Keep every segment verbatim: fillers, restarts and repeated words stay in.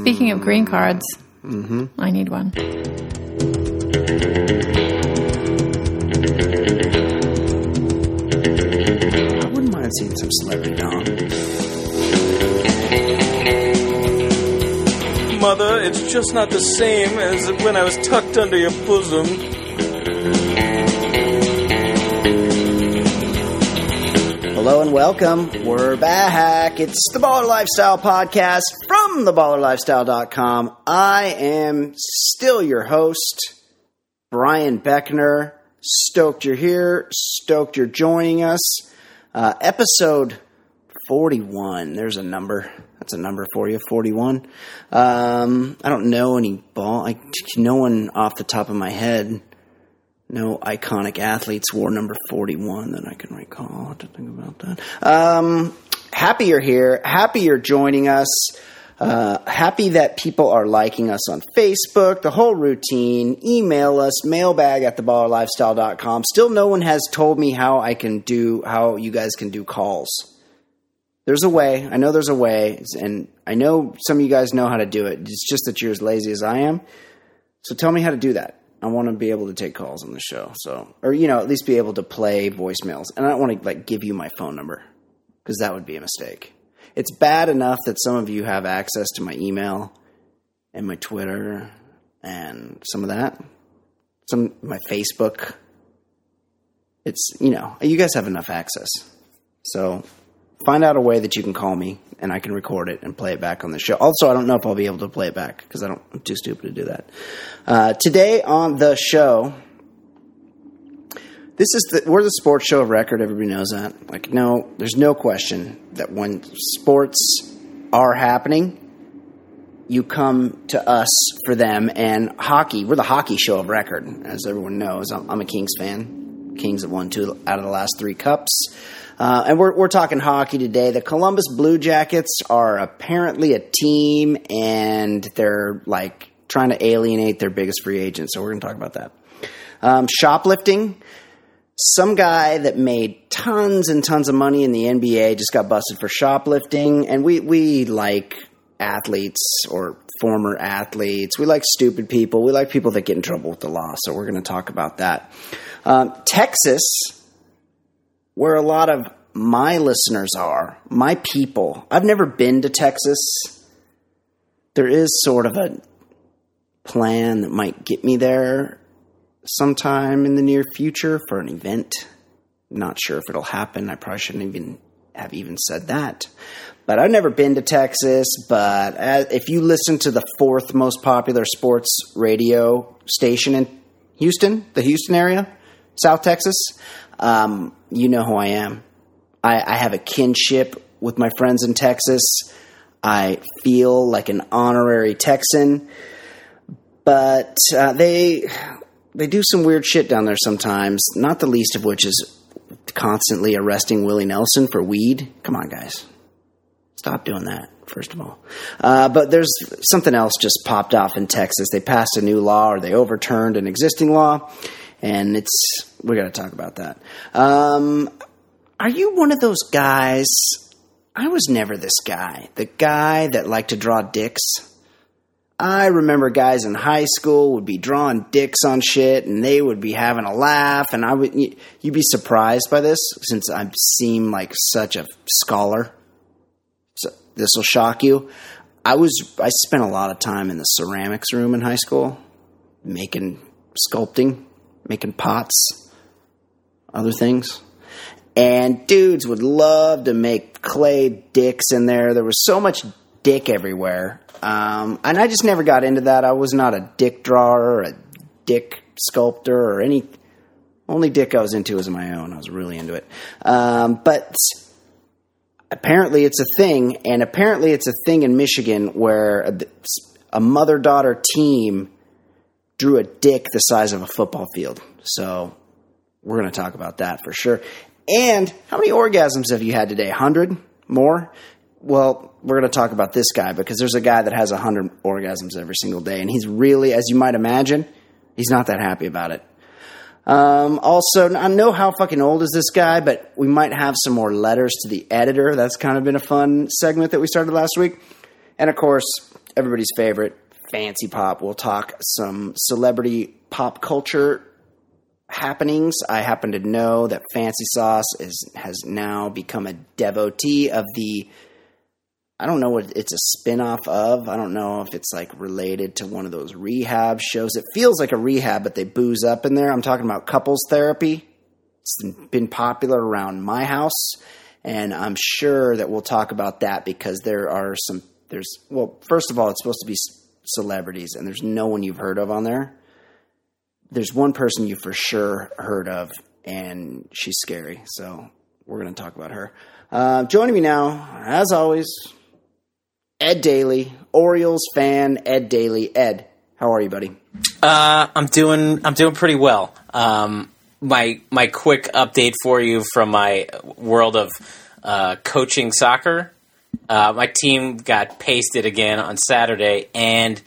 Speaking of green cards, mm-hmm. I need one. I wouldn't mind seeing some celebrity Don. Mother, it's just not the same as when I was tucked under your bosom. Hello and welcome. We're back. It's the Baller Lifestyle Podcast from the baller lifestyle dot com. I am still your host, Brian Beckner. Stoked you're here. Stoked you're joining us. Uh, episode forty-one. There's a number. That's a number for you, forty-one. Um, I don't know any ball. I, no one off the top of my head. No iconic athletes wore number forty-one that I can recall. I'll have to think about that. Um, happy you're here. Happy you're joining us. Uh, happy that people are liking us on Facebook. The whole routine. Email us, mailbag at the baller lifestyle dot com. Still no one has told me how I can do, how you guys can do calls. There's a way. I know there's a way. And I know some of you guys know how to do it. It's just that you're as lazy as I am. So tell me how to do that. I want to be able to take calls on the show, so or you know at least be able to play voicemails. And I don't want to like give you my phone number because that would be a mistake. It's bad enough that some of you have access to my email and my Twitter and some of that, some my Facebook. It's you know you guys have enough access, so find out a way that you can call me and I can record it and play it back on the show. Also, I don't know if I'll be able to play it back because I don't, I'm too stupid to do that. Uh, today on the show, this is the, we're the sports show of record. Everybody knows that. Like, no, there's no question that when sports are happening, you come to us for them. And hockey, we're the hockey show of record, as everyone knows. I'm, I'm a Kings fan. Kings have won two out of the last three cups. Uh, and we're we're talking hockey today. The Columbus Blue Jackets are apparently a team, and they're like trying to alienate their biggest free agent. So we're going to talk about that. Um, shoplifting. Some guy that made tons and tons of money in the N B A just got busted for shoplifting. And we we like athletes or former athletes. We like stupid people. We like people that get in trouble with the law. So we're going to talk about that. Um, Texas. Where a lot of my listeners are, my people. I've never been to Texas. There is sort of a plan that might get me there sometime in the near future for an event. Not sure if it'll happen. I probably shouldn't even have even said that. But I've never been to Texas. But if you listen to the fourth most popular sports radio station in Houston, the Houston area, South Texas, Um, you know who I am. I, I have a kinship with my friends in Texas. I feel like an honorary Texan, but uh, they they do some weird shit down there sometimes. Not the least of which is constantly arresting Willie Nelson for weed. Come on, guys, stop doing that. First of all, uh, but there's something else just popped off in Texas. They passed a new law, or they overturned an existing law. And it's we got to talk about that. Um, are you one of those guys? I was never this guy. The guy that liked to draw dicks. I remember guys in high school would be drawing dicks on shit, and they would be having a laugh. And I would you'd be surprised by this, since I seem like such a scholar. So this will shock you. I was I spent a lot of time in the ceramics room in high school, making sculpting. Making pots, other things. And dudes would love to make clay dicks in there. There was so much dick everywhere. Um, and I just never got into that. I was not a dick drawer or a dick sculptor or any... Only dick I was into was my own. I was really into it. Um, but apparently it's a thing. And apparently it's a thing in Michigan where a mother-daughter team drew a dick the size of a football field. So we're going to talk about that for sure. And how many orgasms have you had today? one hundred? More? Well, we're going to talk about this guy because there's a guy that has one hundred orgasms every single day. And he's really, as you might imagine, he's not that happy about it. Um, also, I know how fucking old is this guy, but we might have some more letters to the editor. That's kind of been a fun segment that we started last week. And, of course, everybody's favorite, Fancy Pop. We'll talk some celebrity pop culture happenings. I happen to know that Fancy Sauce is has now become a devotee of the... I don't know what it's a spin-off of. I don't know if it's like related to one of those rehab shows. It feels like a rehab, but they booze up in there. I'm talking about couples therapy. It's been popular around my house, and I'm sure that we'll talk about that because there are some – there's well, first of all, it's supposed to be celebrities, and there's no one you've heard of on there. There's one person you for sure heard of, and she's scary, so we're going to talk about her. Uh, joining me now, as always – Ed Daly, Orioles fan Ed Daly. Ed, how are you, buddy? Uh, I'm doing I'm doing pretty well. Um, my my quick update for you from my world of uh, coaching soccer. Uh, my team got pasted again on Saturday, and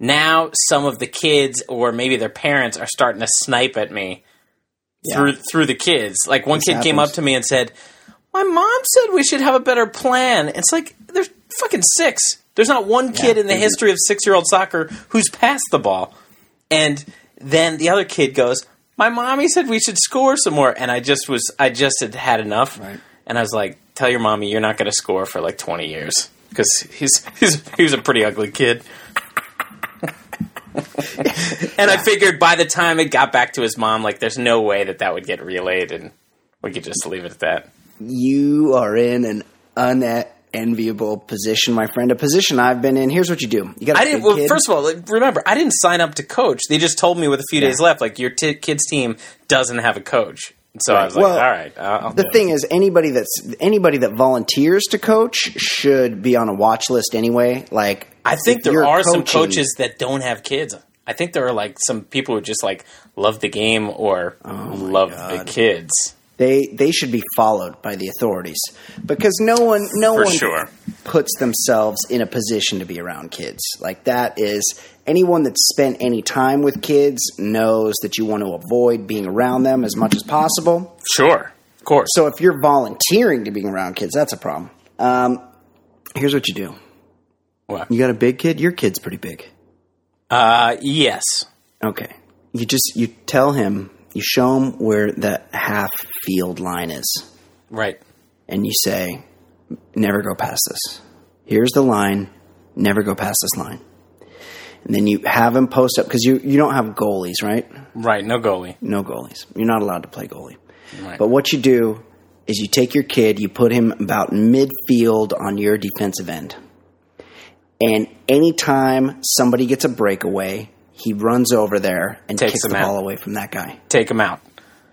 now some of the kids or maybe their parents are starting to snipe at me yeah. through through the kids. Like one this kid happens. Came up to me and said, "My mom said we should have a better plan." It's like there's fucking six. There's not one kid yeah, in the history of six-year-old soccer who's passed the ball. And then the other kid goes, "My mommy said we should score some more." And I just was, I just had had enough. Right. And I was like, "Tell your mommy you're not going to score for like twenty years." Because he's, he's he was a pretty ugly kid. And I figured by the time it got back to his mom, like there's no way that that would get relayed. And we could just leave it at that. You are in an unenviable position, my friend, a position I've been in. Here's what you do. You got. I didn't. Well, kid. First of all, like, remember, I didn't sign up to coach. They just told me with a few yeah. days left, like your t- kids team doesn't have a coach. And so right. I was like, well, all right. I'll the thing it. is, anybody that's anybody that volunteers to coach should be on a watch list anyway. Like, I think there are coaching, some coaches that don't have kids. I think there are like some people who just like love the game or oh love God. the kids. They they should be followed by the authorities because no one no For one sure. puts themselves in a position to be around kids. Like that is anyone that's spent any time with kids knows that you want to avoid being around them as much as possible. Sure, of course. So if you're volunteering to being around kids, that's a problem. Um, here's what you do. What? You got a big kid? Your kid's pretty big. Uh, yes. Okay. You just you tell him. You show him where the half field line is. Right. And you say, "Never go past this. Here's the line. Never go past this line." And then you have him post up because you, you don't have goalies, right? Right. No goalie. No goalies. You're not allowed to play goalie. Right. But what you do is you take your kid, you put him about midfield on your defensive end. And anytime somebody gets a breakaway, he runs over there and Takes kicks the out. ball away from that guy. Take him out.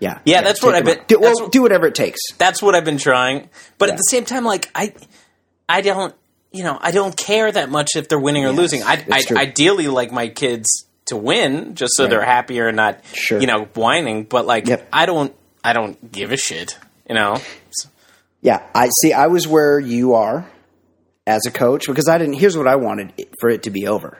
Yeah. Yeah, yeah that's what I've been... Do, well, what, do whatever it takes. That's what I've been trying. But yeah. at the same time, like, I I don't, you know, I don't care that much if they're winning or yes, losing. I, I ideally like my kids to win just so right. they're happier and not, sure. you know, whining. But, like, yep. I don't I don't give a shit, you know? Yeah. I see, I was where you are as a coach because I didn't... Here's what I wanted for it to be over.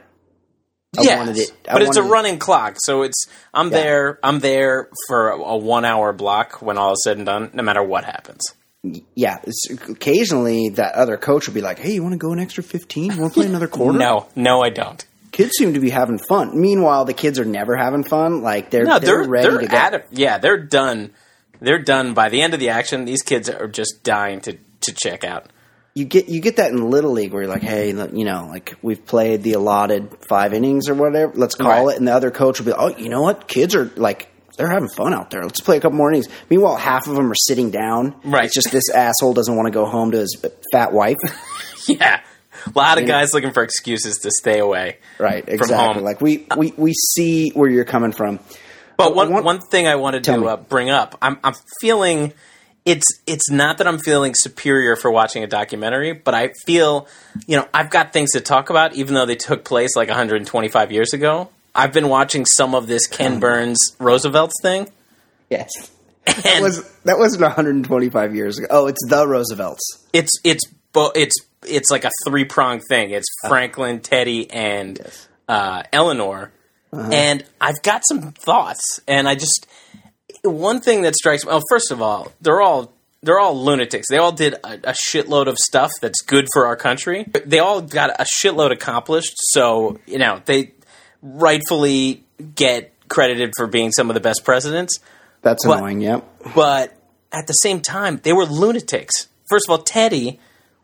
I yes, it, but it's a it. running clock, so it's I'm yeah. there. I'm there for a, a one-hour block when all is said and done, no matter what happens. Yeah, it's, occasionally that other coach will be like, "Hey, you want to go an extra fifteen? You want to play another quarter?" No, no, I don't. Kids seem to be having fun. Meanwhile, the kids are never having fun. Like they're no, they're, they're ready they're to go. Ad- yeah, they're done. They're done by the end of the action. These kids are just dying to, to check out. You get you get that in Little League where you're like, "Hey, you know, like we've played the allotted five innings or whatever. Let's call right. it." And the other coach will be like, "Oh, you know what? Kids are like they're having fun out there. Let's play a couple more innings." Meanwhile, half of them are sitting down. Right. It's just this asshole doesn't want to go home to his fat wife. yeah. A lot of guys looking for excuses to stay away. Right. Exactly. From home. Like we, we, we see where you're coming from. But I, one I want, one thing I wanted to uh, bring up, I'm I'm feeling – It's it's not that I'm feeling superior for watching a documentary, but I feel, you know, I've got things to talk about, even though they took place like one hundred twenty-five years ago. I've been watching some of this Ken Burns Roosevelt's thing. Yes. And that, was, that wasn't one hundred twenty-five years ago. Oh, it's the Roosevelts. It's it's bo- it's it's like a three-pronged thing. It's Franklin, Teddy, and yes. uh, Eleanor. Uh-huh. And I've got some thoughts, and I just... One thing that strikes me, well, first of all, they're all they're all lunatics. They all did a, a shitload of stuff that's good for our country. They all got a shitload accomplished, so, you know, they rightfully get credited for being some of the best presidents. That's but, annoying, yep. But at the same time, they were lunatics. First of all, Teddy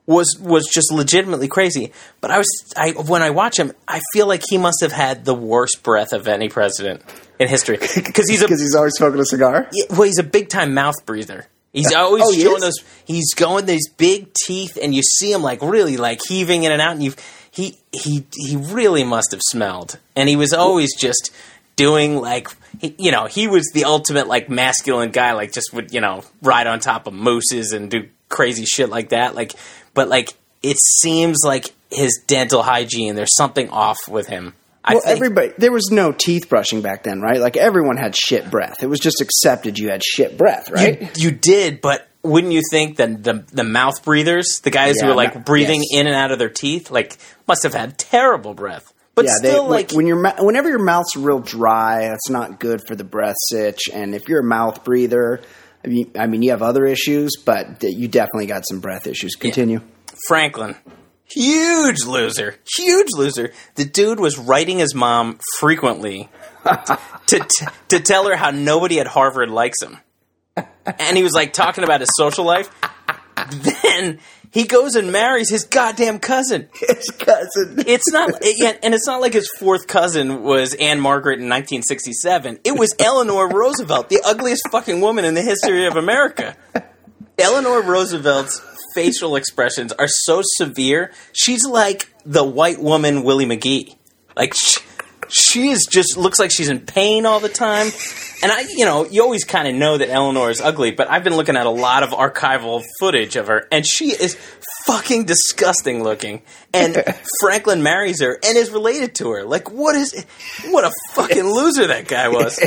was was just legitimately crazy. But I was I when I watch him, I feel like he must have had the worst breath of any president in history. Because he's, he's always smoking a cigar? Yeah, well, he's a big-time mouth breather. He's always oh, he showing is? those – he's going these big teeth, and you see him like really like heaving in and out, and you he he he really must have smelled. And he was always just doing like – you know, he was the ultimate like masculine guy, like just would, you know, ride on top of mooses and do crazy shit like that. Like, but like it seems like his dental hygiene, there's something off with him. I well, think. everybody – there was no teeth brushing back then, right? Like, everyone had shit breath. It was just accepted you had shit breath, right? You, you did, but wouldn't you think that the the mouth breathers, the guys yeah, who were, like, breathing yes. in and out of their teeth, like, must have had terrible breath. But yeah, still, they, like – when your whenever your mouth's real dry, that's not good for the breath sitch. And if you're a mouth breather, I mean, I mean you have other issues, but you definitely got some breath issues. Continue. Yeah. Franklin. Huge loser. Huge loser. The dude was writing his mom frequently to, t- to tell her how nobody at Harvard likes him. And he was, like, talking about his social life. Then he goes and marries his goddamn cousin. His cousin. It's not it, – and it's not like his fourth cousin was Anne Margaret in nineteen sixty-seven. It was Eleanor Roosevelt, the ugliest fucking woman in the history of America. Eleanor Roosevelt's facial expressions are so severe. She's like the white woman Willie McGee. Like she, she is just looks like she's in pain all the time. And I, you know, you always kind of know that Eleanor is ugly, but I've been looking at a lot of archival footage of her, and she is fucking disgusting looking. And Franklin marries her and is related to her. Like, what is? What a fucking loser that guy was.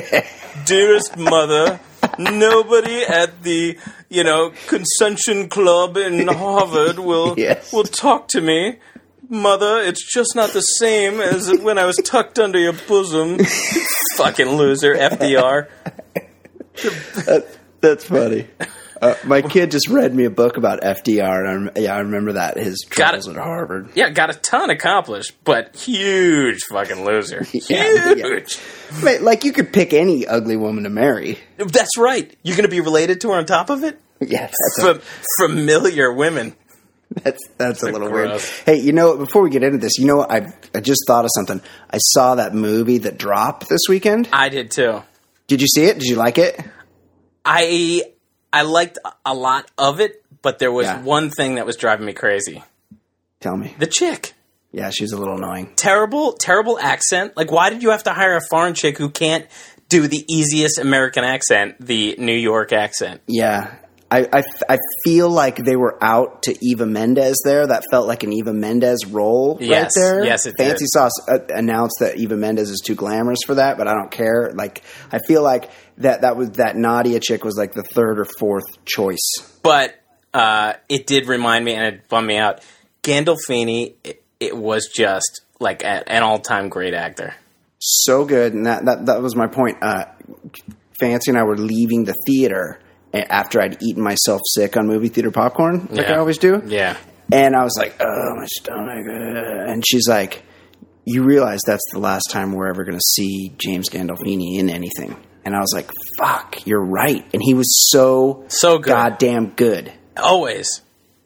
Dearest mother, nobody at the, you know, consumption club in Harvard will yes. will talk to me. Mother, it's just not the same as when I was tucked under your bosom. Fucking loser, F D R. That, that's funny. Uh, my kid just read me a book about F D R, and I, yeah, I remember that, his troubles got a, at Harvard. Yeah, got a ton accomplished, but huge fucking loser. Yeah, huge. Yeah. Like, you could pick any ugly woman to marry. That's right. You're going to be related to her on top of it? Yes. Yeah, F- familiar women. That's that's, that's a little gross. Weird. Hey, you know, before we get into this, you know what? I, I just thought of something. I saw that movie, The Drop, this weekend. I did, too. Did you see it? Did you like it? I... I liked a lot of it, but there was yeah. one thing that was driving me crazy. Tell me. The chick. Yeah, she's a little annoying. Terrible, terrible accent. Like, why did you have to hire a foreign chick who can't do the easiest American accent, the New York accent? Yeah. I, I, I feel like they were out to Eva Mendes there. That felt like an Eva Mendes role yes. right there. Yes, it Fancy did. Sauce announced that Eva Mendes is too glamorous for that, but I don't care. Like, I feel like that that was that Nadia chick was like the third or fourth choice. But uh, it did remind me, and it bummed me out. Gandolfini, it, it was just like a, an all-time great actor. So good, and that that, that was my point. Uh, Fancy and I were leaving the theater after I'd eaten myself sick on movie theater popcorn, like yeah. I always do. Yeah. And I was like, oh, my stomach. And she's like, you realize that's the last time we're ever going to see James Gandolfini in anything. And I was like, fuck, you're right. And he was so, so good. Goddamn good. Always.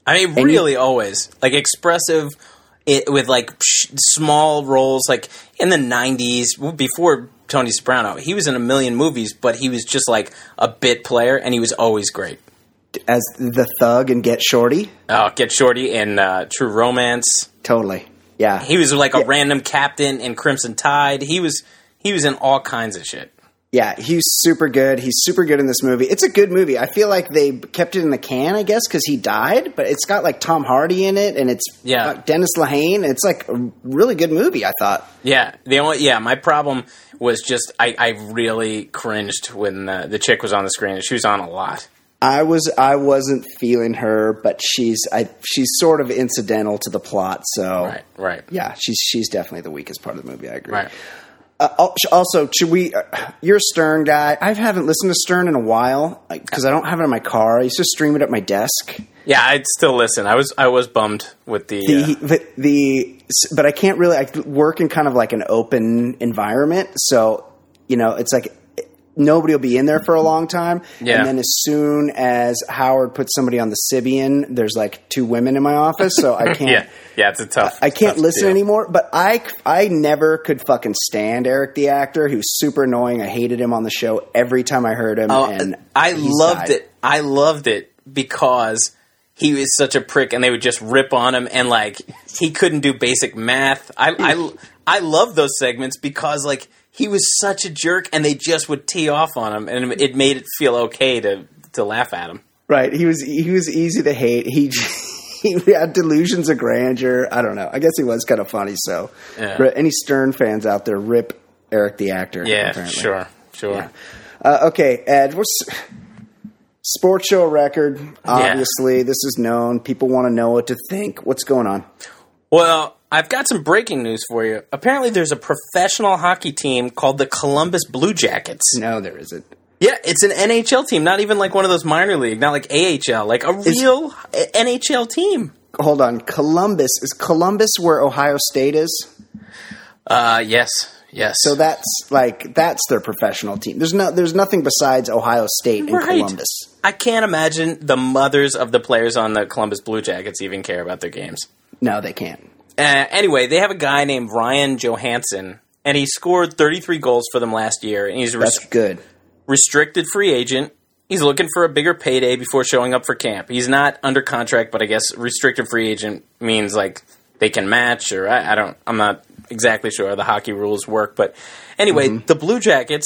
I mean, and really he, always. Like, expressive it, with, like, psh, small roles. Like, in the nineties, before Tony Soprano, he was in a million movies, but he was just like a bit player, and he was always great. As the thug in Get Shorty? Oh, Get Shorty in uh, True Romance. Totally, yeah. He was like a yeah. random captain in Crimson Tide. He was he was in all kinds of shit. Yeah, he's super good. He's super good in this movie. It's a good movie. I feel like they kept it in the can, I guess, because he died. But it's got, like, Tom Hardy in it, and it's yeah. Dennis Lehane. It's, like, a really good movie, I thought. Yeah. The only yeah, my problem was just I, I really cringed when the, the chick was on the screen. She was on a lot. I was I wasn't feeling her, but she's I she's sort of incidental to the plot. So right, right. Yeah, she's she's definitely the weakest part of the movie. I agree. Right. Uh, also, should we? Uh, you're a Stern guy. I haven't listened to Stern in a while because I don't have it in my car. I used to stream it at my desk. Yeah, I'd still listen. I was I was bummed with the the, uh, the, the but I can't really. I work in kind of like an open environment, so you know it's like nobody will be in there for a long time. Yeah. And then as soon as Howard puts somebody on the Sibian, there's like two women in my office, so I can't. yeah. Yeah, it's a tough. I can't tough listen deal. anymore, but I, I never could fucking stand Eric the actor. He was super annoying. I hated him on the show every time I heard him. Oh, and I loved died. it. I loved it because he was such a prick, and they would just rip on him, and like he couldn't do basic math. I I I love those segments because like he was such a jerk, and they just would tee off on him, and it made it feel okay to to laugh at him. Right. He was he was easy to hate. He. He had delusions of grandeur. I don't know. I guess he was kind of funny. So, yeah. Any Stern fans out there, rip Eric the actor. Yeah, apparently. sure, sure. Yeah. Uh, okay, Ed. We're s- sports show record. Obviously, yeah. This is known. People want to know what to think. What's going on? Well, I've got some breaking news for you. Apparently, there's a professional hockey team called the Columbus Blue Jackets. No, there isn't. Yeah, it's an N H L team, not even like one of those minor league, not like A H L, like a real is, N H L team. Hold on, Columbus, is Columbus where Ohio State is? Uh, yes, yes. So that's like, that's their professional team. There's no, there's nothing besides Ohio State and right. Columbus. I can't imagine the mothers of the players on the Columbus Blue Jackets even care about their games. No, they can't. Uh, anyway, they have a guy named Ryan Johansson, and he scored thirty-three goals for them last year. And he's That's res- good. Restricted free agent. He's looking for a bigger payday before showing up for camp. He's not under contract, but I guess restricted free agent means like they can match, or I, I don't, I'm not exactly sure how the hockey rules work. But anyway, mm-hmm. The Blue Jackets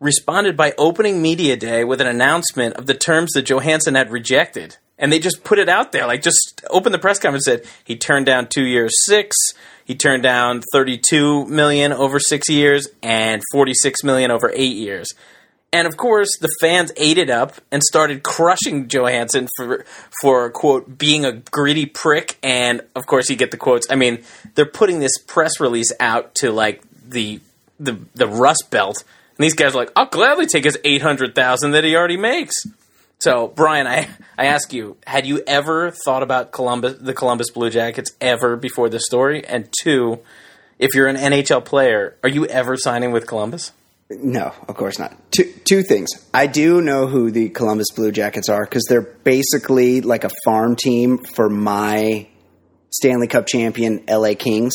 responded by opening media day with an announcement of the terms that Johansson had rejected. And they just put it out there, like just opened the press conference and said, he turned down two years, six. He turned down thirty-two million dollars over six years and forty-six million dollars over eight years. And, of course, the fans ate it up and started crushing Johansson for, for quote, being a gritty prick. And, of course, you get the quotes. I mean, they're putting this press release out to, like, the the, the Rust Belt. And these guys are like, I'll gladly take his eight hundred thousand dollars that he already makes. So, Brian, I, I ask you, had you ever thought about Columbus, the Columbus Blue Jackets ever before this story? And, two, if you're an N H L player, are you ever signing with Columbus? No, of course not. Two, two things. I do know who the Columbus Blue Jackets are because they're basically like a farm team for my Stanley Cup champion L A Kings.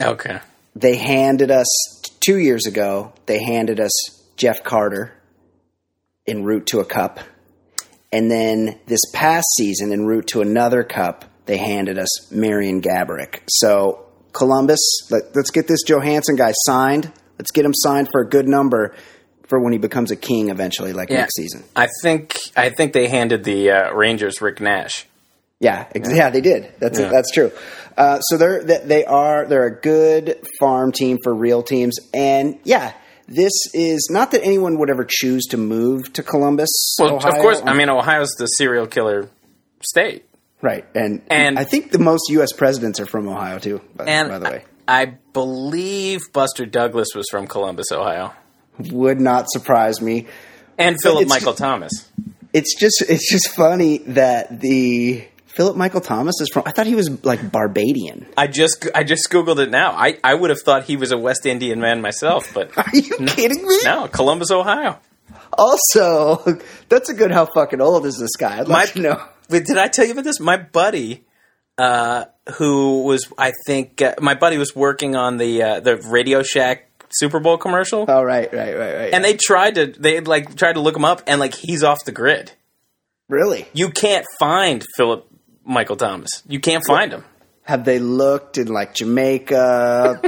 Okay. They handed us two years ago. They handed us Jeff Carter en route to a cup, and then this past season, en route to another cup, they handed us Marian Gaborik. So Columbus, let, let's get this Johansson guy signed. Let's get him signed for a good number for when he becomes a King eventually, like yeah. next season. I think I think they handed the uh, Rangers Rick Nash. Yeah, ex- yeah, they did. That's yeah. that's true. Uh, so they're they are they're a good farm team for real teams, and yeah, this is not that anyone would ever choose to move to Columbus. Well, Ohio. Of course, I mean Ohio's the serial killer state, right? And and I think the most U S presidents are from Ohio too. By, and by the way. I, I believe Buster Douglas was from Columbus, Ohio. Would not surprise me. And Philip Michael Thomas. It's just it's just funny that the Philip Michael Thomas is from. I thought he was like Barbadian. I just I just Googled it now. I, I would have thought he was a West Indian man myself. But are you no, kidding me? No, Columbus, Ohio. Also, that's a good. How fucking old is this guy? I'd like to know. Did I tell you about this? My buddy. Uh, who was I think uh, my buddy was working on the uh, the Radio Shack Super Bowl commercial. Oh right, right, right, right. And they tried to they like tried to look him up, and like he's off the grid. Really? You can't find Philip Michael Thomas. You can't find him. Have they looked in like Jamaica,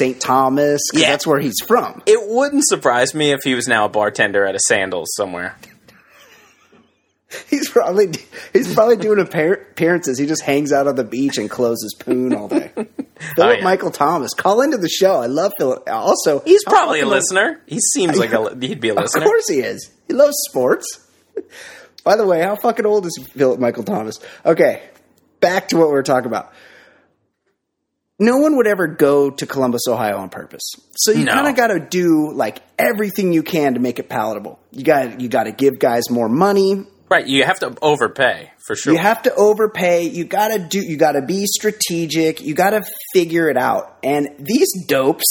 Saint Thomas? Because yeah. that's where he's from. It wouldn't surprise me if he was now a bartender at a Sandals somewhere. He's probably he's probably doing appearances. He just hangs out on the beach and closes poon all day. Philip oh, yeah. Michael Thomas, call into the show. I love Philip. Also, he's probably a listener. He seems like a, he'd be a listener. Of course he is. He loves sports. By the way, how fucking old is Philip Michael Thomas? Okay, back to what we were talking about. no one would ever go to Columbus, Ohio on purpose. So you no. kind of got to do like everything you can to make it palatable. You got you got to give guys more money. Right, you have to overpay for sure. You have to overpay. You got to do you got to be strategic. You got to figure it out. And these dopes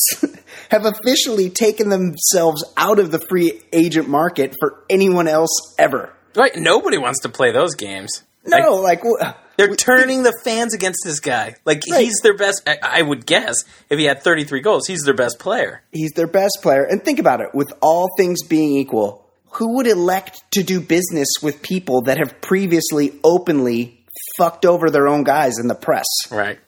have officially taken themselves out of the free agent market for anyone else ever. Right, nobody wants to play those games. No, like, like they're turning the fans against this guy. Like right. he's their best. I, I would guess if he had thirty-three goals, he's their best player. He's their best player. And think about it. With all things being equal, who would elect to do business with people that have previously openly fucked over their own guys in the press? Right.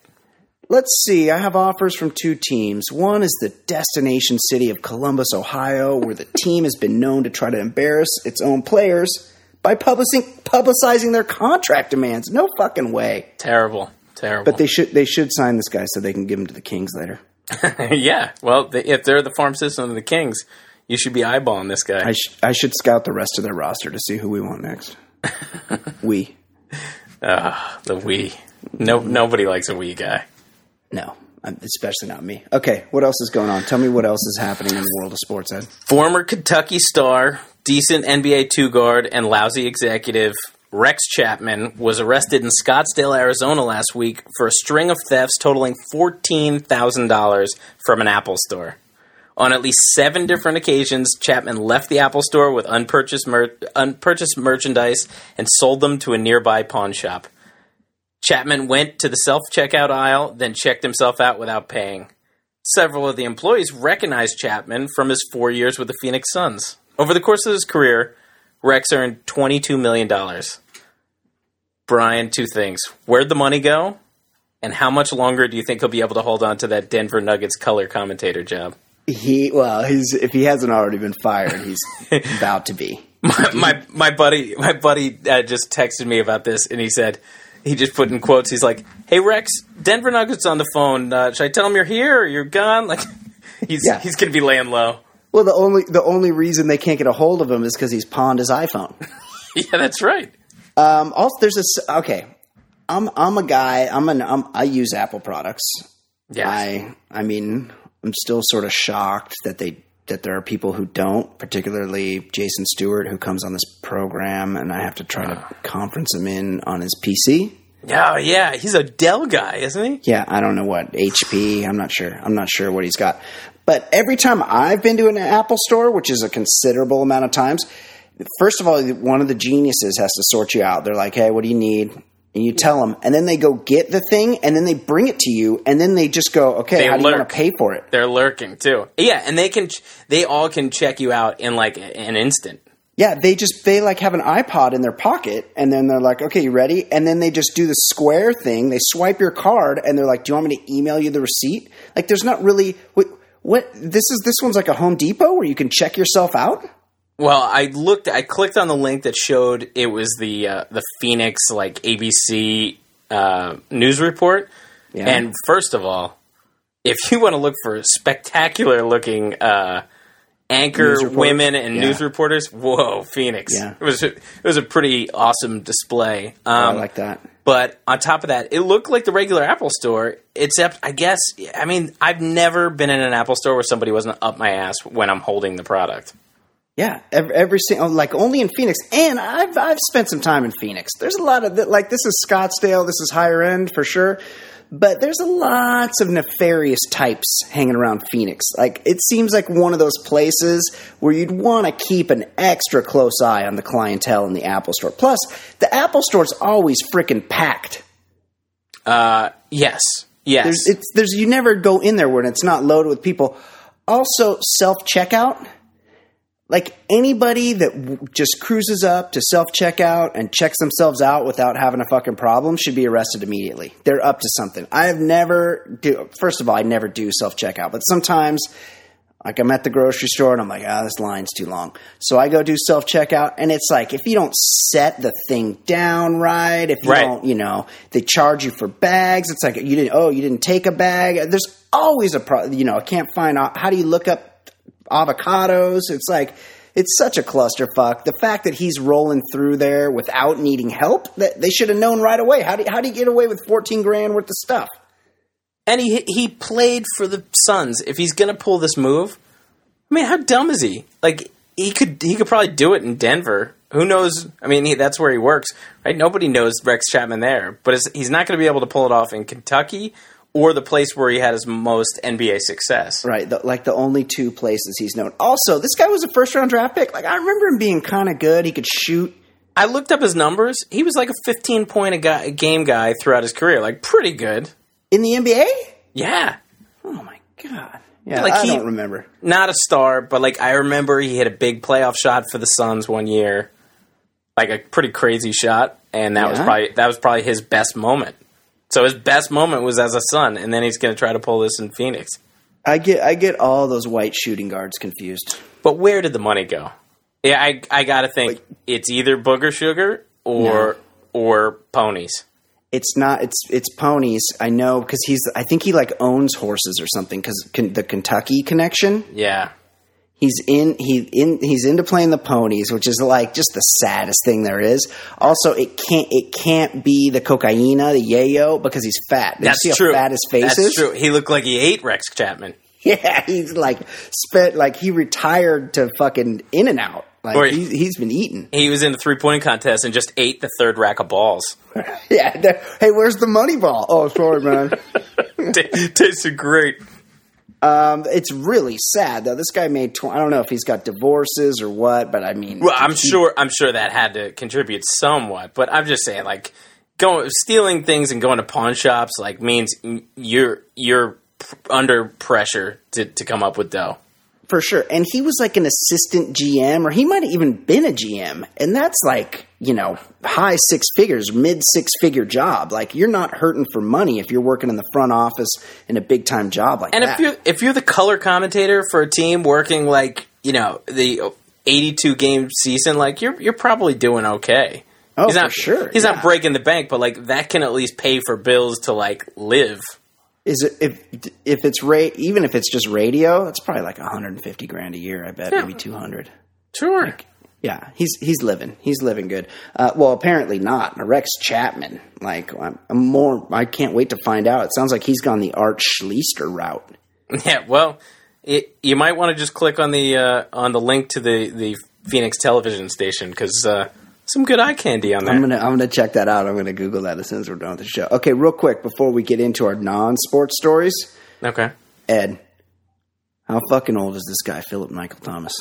Let's see. I have offers from two teams. One is the destination city of Columbus, Ohio, where the team has been known to try to embarrass its own players by publishing, publicizing their contract demands. No fucking way. Terrible. Terrible. But they should they should sign this guy so they can give him to the Kings later. Yeah. Well, they, if they're the farm system of the Kings, you should be eyeballing this guy. I, sh- I should scout the rest of their roster to see who we want next. We. Uh, the we. No, nobody likes a we guy. No. Especially not me. Okay, what else is going on? Tell me what else is happening in the world of sports, Ed. Former Kentucky star, decent N B A two-guard, and lousy executive Rex Chapman was arrested in Scottsdale, Arizona last week for a string of thefts totaling fourteen thousand dollars from an Apple store. On at least seven different occasions, Chapman left the Apple store with unpurchased, mer- unpurchased merchandise and sold them to a nearby pawn shop. Chapman went to the self-checkout aisle, then checked himself out without paying. Several of the employees recognized Chapman from his four years with the Phoenix Suns. Over the course of his career, Rex earned twenty-two million dollars. Brian, two things. Where'd the money go? And how much longer do you think he'll be able to hold on to that Denver Nuggets color commentator job? He well, he's if he hasn't already been fired, he's about to be. My my, my buddy, my buddy uh, just texted me about this, and he said... He just put in quotes. He's like, "Hey Rex, Denver Nuggets on the phone. Uh, should I tell him you're here or you're gone?" Like, he's yeah. he's gonna be laying low. Well, the only the only reason they can't get a hold of him is because he's pawned his iPhone. Yeah, that's right. Um, also, there's a okay. I'm I'm a guy. I'm an I'm, I use Apple products. Yeah. I I mean, I'm still sort of shocked that they that there are people who don't, particularly Jason Stewart, who comes on this program, and I have to try to conference him in on his P C. Oh, yeah. He's a Dell guy, isn't he? Yeah, I don't know what. H P? I'm not sure. I'm not sure what he's got. But every time I've been to an Apple store, which is a considerable amount of times, first of all, one of the geniuses has to sort you out. They're like, hey, what do you need? And you tell them, and then they go get the thing, and then they bring it to you, and then they just go, okay, they how lurk. do you want to pay for it? They're lurking, too. Yeah, and they can, they all can check you out in, like, an instant. Yeah, they just, they, like, have an iPod in their pocket, and then they're like, okay, you ready? And then they just do the square thing. They swipe your card, and they're like, do you want me to email you the receipt? Like, there's not really, what, what this is, this one's like a Home Depot where you can check yourself out? Well, I looked. I clicked on the link that showed it was the uh, the Phoenix like A B C uh, news report. Yeah. And first of all, if you want to look for spectacular looking uh, anchor women and yeah. news reporters, whoa, Phoenix! Yeah. It was it was a pretty awesome display. Um, I like that. But on top of that, it looked like the regular Apple store, except I guess I mean I've never been in an Apple store where somebody wasn't up my ass when I'm holding the product. Yeah, every, every single, like only in Phoenix, and I've I've spent some time in Phoenix. There's a lot of like this is Scottsdale, this is higher end for sure, but there's lots of nefarious types hanging around Phoenix. Like it seems like one of those places where you'd want to keep an extra close eye on the clientele in the Apple store. Plus, the Apple store's always freaking packed. Uh, yes, yes. There's it's, there's you never go in there when it's not loaded with people. Also, self-checkout. Like anybody that w- just cruises up to self-checkout and checks themselves out without having a fucking problem should be arrested immediately. They're up to something. I have never do – first of all, I never do self-checkout. But sometimes like I'm at the grocery store and I'm like, ah, oh, this line's too long. So I go do self-checkout and it's like if you don't set the thing down right, if you right. don't – you know, they charge you for bags. It's like you didn't – oh, you didn't take a bag. There's always a pro- – you know, I can't find – how do you look up – avocados. It's like it's such a clusterfuck. The fact that he's rolling through there without needing help, that they should have known right away. How do how do you get away with fourteen grand worth of stuff? And he he played for the Suns. If he's going to pull this move, I mean, how dumb is he? Like, he could he could probably do it in Denver. Who knows? I mean, he, that's where he works, right? Nobody knows Rex Chapman there. But it's, he's not going to be able to pull it off in Kentucky or the place where he had his most N B A success. Right, the, like the only two places he's known. Also, this guy was a first-round draft pick. Like, I remember him being kind of good. He could shoot. I looked up his numbers. He was like a fifteen-point-a-game guy throughout his career. Like, pretty good. In the N B A? Yeah. Oh, my God. Yeah, like I he, don't remember. Not a star, but, like, I remember he hit a big playoff shot for the Suns one year. Like, a pretty crazy shot, and that yeah. was probably that was probably his best moment. So his best moment was as a Sun, and then he's going to try to pull this in Phoenix. I get I get all those white shooting guards confused. But where did the money go? Yeah, I I got to think like, it's either Booger Sugar or no. or ponies. It's not it's it's ponies. I know because he's I think he like owns horses or something because the Kentucky connection. Yeah. He's in he in he's into playing the ponies, which is like just the saddest thing there is. Also, it can't it can't be the cocaina, the yayo, because he's fat. Did That's you see true. How fat his face That's is? True. He looked like he ate Rex Chapman. Yeah, he's like spent like he retired to fucking In-N-Out. Like or he's, he's been eating. He was in the three point contest and just ate the third rack of balls. Yeah. Hey, where's the money ball? Oh, sorry, man. T- tasted great. Um, it's really sad though. This guy made. Tw- I don't know if he's got divorces or what, but I mean, well, I'm he- sure. I'm sure that had to contribute somewhat. But I'm just saying, like, going stealing things and going to pawn shops like means you're you're p- under pressure to, to come up with dough for sure. And he was like an assistant G M, or he might have even been a G M, and that's like you know high six figures, mid six figure job. Like you're not hurting for money if you're working in the front office in a big time job like and that. And if you're if you're the color commentator for a team working like you know the eighty-two game season, like you're you're probably doing okay. Oh, he's not, for sure. He's yeah. not breaking the bank, but like that can at least pay for bills to like live. Is it if if it's rate even if it's just radio, it's probably like one hundred fifty grand a year. I bet yeah. maybe two hundred. Sure. Like, yeah, he's he's living. He's living good. Uh, well, apparently not. Rex Chapman. Like I'm, I'm more. I can't wait to find out. It sounds like he's gone the Art Schleister route. Yeah. Well, it, you might want to just click on the uh, on the link to the, the Phoenix television station because uh, some good eye candy on there. I'm gonna I'm gonna check that out. I'm gonna Google that as soon as we're done with the show. Okay, real quick before we get into our non-sports stories. Okay. Ed, how fucking old is this guy, Philip Michael Thomas?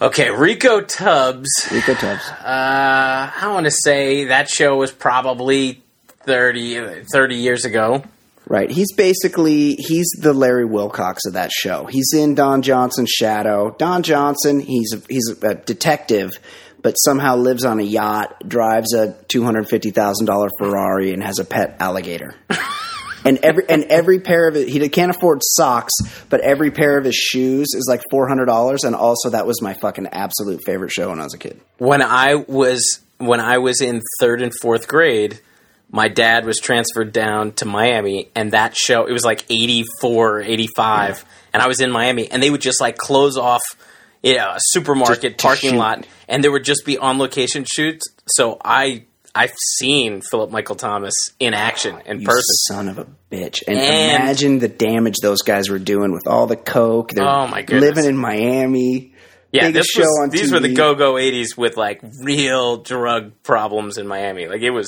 Okay, Rico Tubbs. Rico Tubbs. Uh, I want to say that show was probably thirty, thirty years ago. Right. He's basically, he's the Larry Wilcox of that show. He's in Don Johnson's shadow. Don Johnson, he's a, he's a detective, but somehow lives on a yacht, drives a two hundred fifty thousand dollars Ferrari, and has a pet alligator. And every and every pair of it, he can't afford socks, but every pair of his shoes is like four hundred dollars. And also, that was my fucking absolute favorite show when I was a kid. When I was when I was in third and fourth grade, my dad was transferred down to Miami, and that show it was like eighty-four, eighty-five, mm-hmm. and I was in Miami, and they would just like close off, you know, a supermarket to, parking to lot, and there would just be on location shoots. So I. I've seen Philip Michael Thomas in action, in you person. Son of a bitch. And, and imagine the damage those guys were doing with all the coke. They're oh my goodness. Living in Miami. Yeah, this show was, on these T V. Were the go-go eighties with like real drug problems in Miami. Like it was,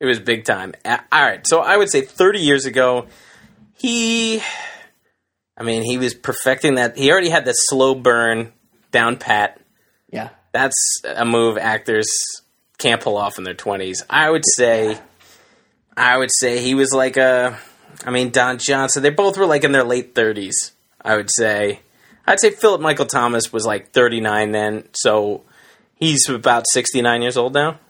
it was big time. All right, so I would say thirty years ago, he, I mean, he was perfecting that. He already had the slow burn down pat. Yeah, that's a move actors can't pull off in their twenties. I would say, yeah. I would say he was like a, I mean, Don Johnson, they both were like in their late thirties. I would say, I'd say Philip Michael Thomas was like thirty-nine then. So he's about sixty-nine years old now.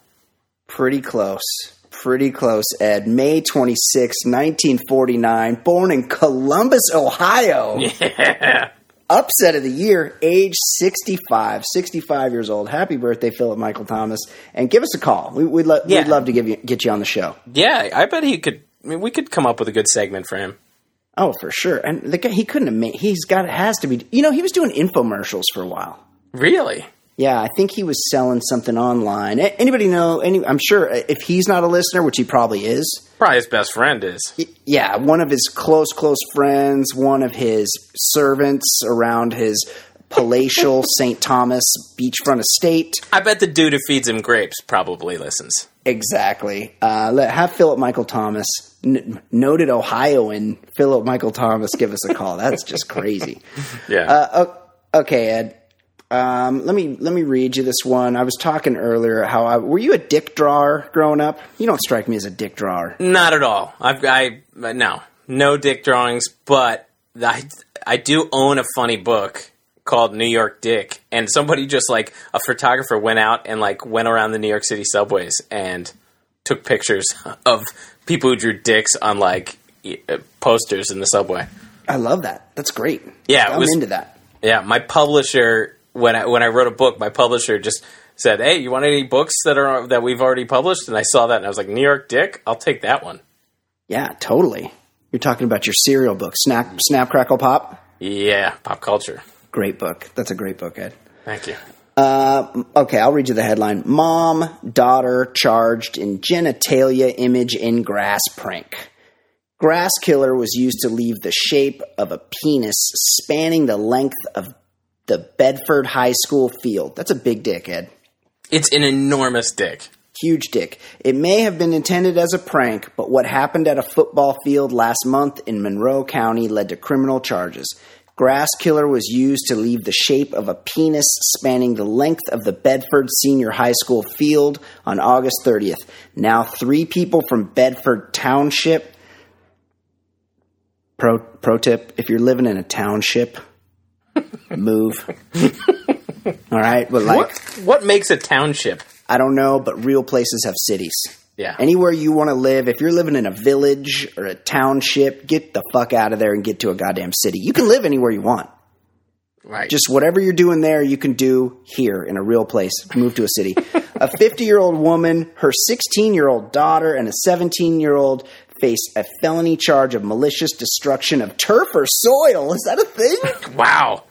Pretty close. Pretty close, Ed. May twenty-sixth, nineteen forty-nine, born in Columbus, Ohio. Yeah. Upset of the year, age sixty-five, sixty-five years old. Happy birthday, Philip Michael Thomas. And give us a call. We, we'd, lo- yeah. we'd love to give you, get you on the show. Yeah, I bet he could – I mean, we could come up with a good segment for him. Oh, for sure. And the guy, he couldn't have made – he's got – has to be – you know, he was doing infomercials for a while. Really? Yeah, I think he was selling something online. Anybody know? Any? I'm sure if he's not a listener, which he probably is. Probably his best friend is. Yeah, one of his close, close friends, one of his servants around his palatial Saint Thomas beachfront estate. I bet the dude who feeds him grapes probably listens. Exactly. Uh, let, have Philip Michael Thomas, n- noted Ohioan Philip Michael Thomas, give us a call. That's just crazy. Yeah. Uh, okay, Ed. Um, let me let me read you this one. I was talking earlier how I, were you a dick drawer growing up? You don't strike me as a dick drawer. Not at all. I've, I no no dick drawings, but I I do own a funny book called New York Dick, and somebody just like a photographer went out and like went around the New York City subways and took pictures of people who drew dicks on like posters in the subway. I love that. That's great. Yeah, I'm was, into that. Yeah, my publisher. When I when I wrote a book, my publisher just said, "Hey, you want any books that are that we've already published?" And I saw that and I was like, "New York Dick, I'll take that one." Yeah, totally. You're talking about your cereal book, Snap, Snap, Crackle, Pop? Yeah, Pop Culture. Great book. That's a great book, Ed. Thank you. Uh, okay, I'll read you the headline: Mom, daughter charged in genitalia image in grass prank. Grass killer was used to leave the shape of a penis spanning the length of the Bedford High School field. That's a big dick, Ed. It's an enormous dick. Huge dick. It may have been intended as a prank, but what happened at a football field last month in Monroe County led to criminal charges. Grass killer was used to leave the shape of a penis spanning the length of the Bedford Senior High School field on August thirtieth. Now three people from Bedford Township. Pro, pro tip, if you're living in a township, move. All right, but like, what, what makes a township? I don't know, but real places have cities. Yeah, anywhere you want to live. If you're living in a village or a township, get the fuck out of there and get to a goddamn city. You can live anywhere you want. Right. Just whatever you're doing there, you can do here in a real place. Move to a city. A fifty-year-old woman, her sixteen-year-old daughter, and a seventeen-year-old face a felony charge of malicious destruction of turf or soil. Is that a thing? Wow.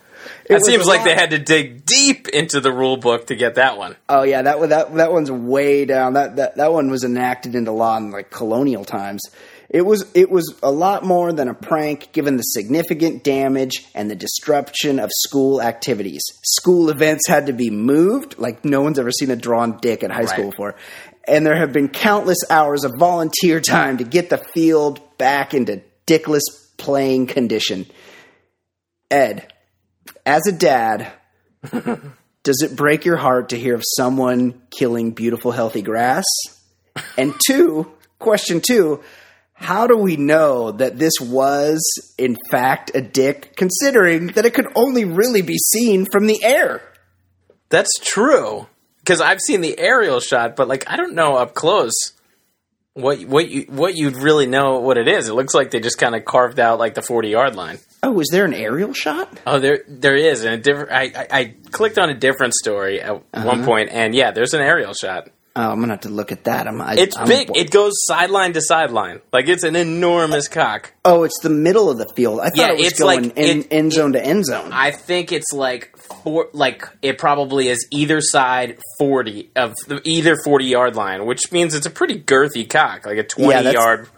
It, it seems like they had to dig deep into the rule book to get that one. Oh yeah, that that that one's way down. That that that one was enacted into law in like colonial times. It was it was a lot more than a prank, given the significant damage and the disruption of school activities. School events had to be moved. Like no one's ever seen a drawn dick at high right. school before. And there have been countless hours of volunteer time to get the field back into dickless playing condition. Ed, as a dad, does it break your heart to hear of someone killing beautiful, healthy grass? And two, question two, how do we know that this was, in fact, a dick, considering that it could only really be seen from the air? That's true. Because I've seen the aerial shot, but like I don't know up close what what you what you'd really know what it is. It looks like they just kind of carved out like the forty-yard line. Oh, is there an aerial shot? Oh, there there is, and a different. I, I I clicked on a different story at uh-huh. one point, and yeah, there's an aerial shot. Oh, I'm gonna have to look at that. I'm. I, it's I'm big. It goes sideline to sideline, like it's an enormous uh, cock. Oh, it's the middle of the field. I thought yeah, it was it's going like, in, it, end zone it, to end zone. I think it's like four. Like it probably is either side forty of the, either forty yard line, which means it's a pretty girthy cock, like a twenty yeah, yard.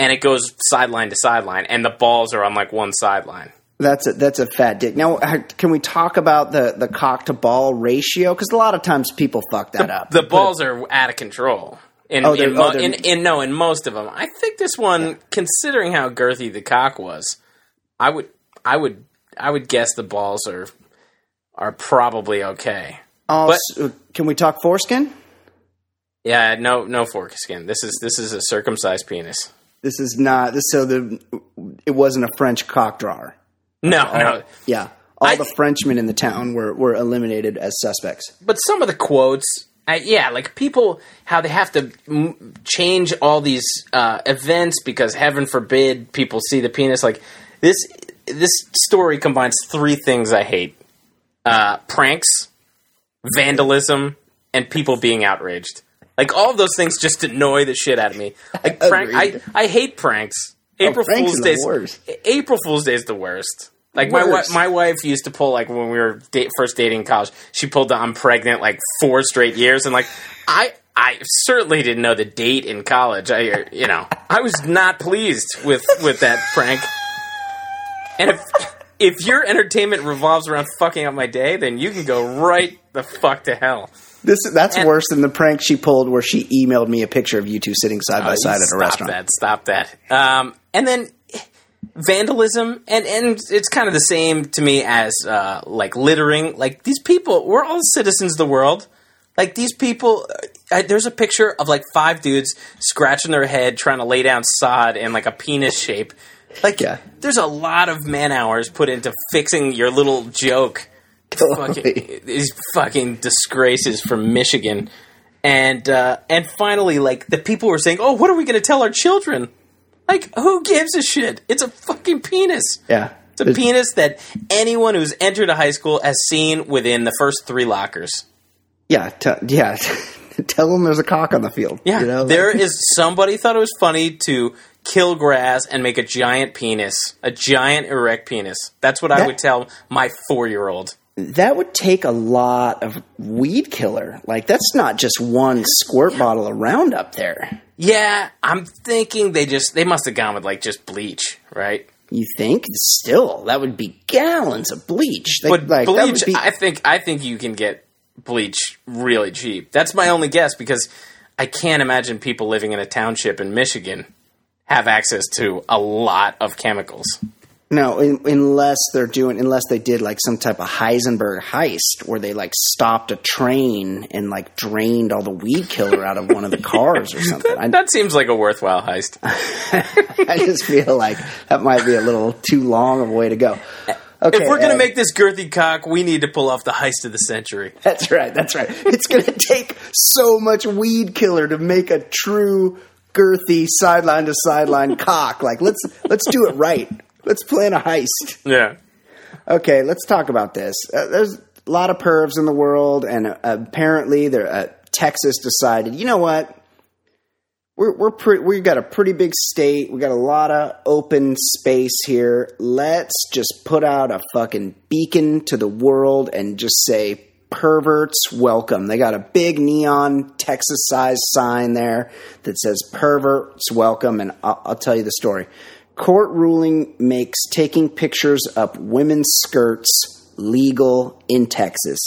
And it goes sideline to sideline, and the balls are on like one sideline. That's a, that's a fat dick. Now, can we talk about the, the cock-to-ball ratio? Because a lot of times people fuck that the, up. The balls but, are out of control. In, oh, in, oh, in, in No, in most of them. I think this one, yeah. considering how girthy the cock was, I would I would, I would, would guess the balls are are probably okay. Oh, but, so, can we talk foreskin? Yeah, no no foreskin. This is This is a circumcised penis. This is not – so the it wasn't a French cock drawer. No, all, no. Yeah. All I, the Frenchmen in the town were, were eliminated as suspects. But some of the quotes, I, yeah, like people, how they have to m- change all these uh, events because heaven forbid people see the penis. Like this this story combines three things I hate. Uh, pranks, vandalism, and people being outraged. Like all of those things just annoy the shit out of me. Like prank, I, I hate pranks. April oh, Fool's Day. April Fool's Day is the worst. Like worse. my my wife used to pull, like when we were da- first dating in college, she pulled the "I'm pregnant" like four straight years, and like I I certainly didn't know the date in college. I you know I was not pleased with with that prank. And if if your entertainment revolves around fucking up my day, then you can go right the fuck to hell. This that's and, worse than the prank she pulled where she emailed me a picture of you two sitting side oh, by side at a restaurant. Stop that! Stop that! Um, and then. Vandalism, and, and it's kind of the same to me as, uh, like, littering. Like, these people, we're all citizens of the world. Like, these people, I, there's a picture of, like, five dudes scratching their head trying to lay down sod in, like, a penis shape. Like, yeah. There's a lot of man-hours put into fixing your little joke. Totally. Fucking, these fucking disgraces from Michigan. And, uh, and finally, like, the people were saying, oh, what are we going to tell our children? Like, who gives a shit? It's a fucking penis. Yeah. It's a it's, penis that anyone who's entered a high school has seen within the first three lockers. Yeah. T- yeah. Tell them there's a cock on the field. Yeah. You know? There is somebody thought it was funny to kill grass and make a giant penis, a giant erect penis. That's what that, I would tell my four-year-old. That would take a lot of weed killer. Like, that's not just one squirt yeah. bottle of Roundup there. Yeah, I'm thinking they just, they must have gone with, like, just bleach, right? You think? Still, that would be gallons of bleach. They, but like, bleach, that would be- I think I think you can get bleach really cheap. That's my only guess, because I can't imagine people living in a township in Michigan have access to a lot of chemicals. No, in, unless they're doing, unless they did like some type of Heisenberg heist where they like stopped a train and like drained all the weed killer out of one of the cars or something. That, that seems like a worthwhile heist. I just feel like that might be a little too long of a way to go. Okay, if we're going to make this girthy cock, we need to pull off the heist of the century. That's right. That's right. It's going to take so much weed killer to make a true girthy sideline to sideline cock. Like let's, let's do it right. Let's plan a heist. Yeah. Okay, let's talk about this. Uh, there's a lot of pervs in the world, and uh, apparently there, uh, Texas decided, you know what? We're, we're pre- we've got a pretty big state. We've got a lot of open space here. Let's just put out a fucking beacon to the world and just say, perverts welcome. They got a big neon Texas-sized sign there that says, perverts welcome, and I'll, I'll tell you the story. Court ruling makes taking pictures up women's skirts legal in Texas.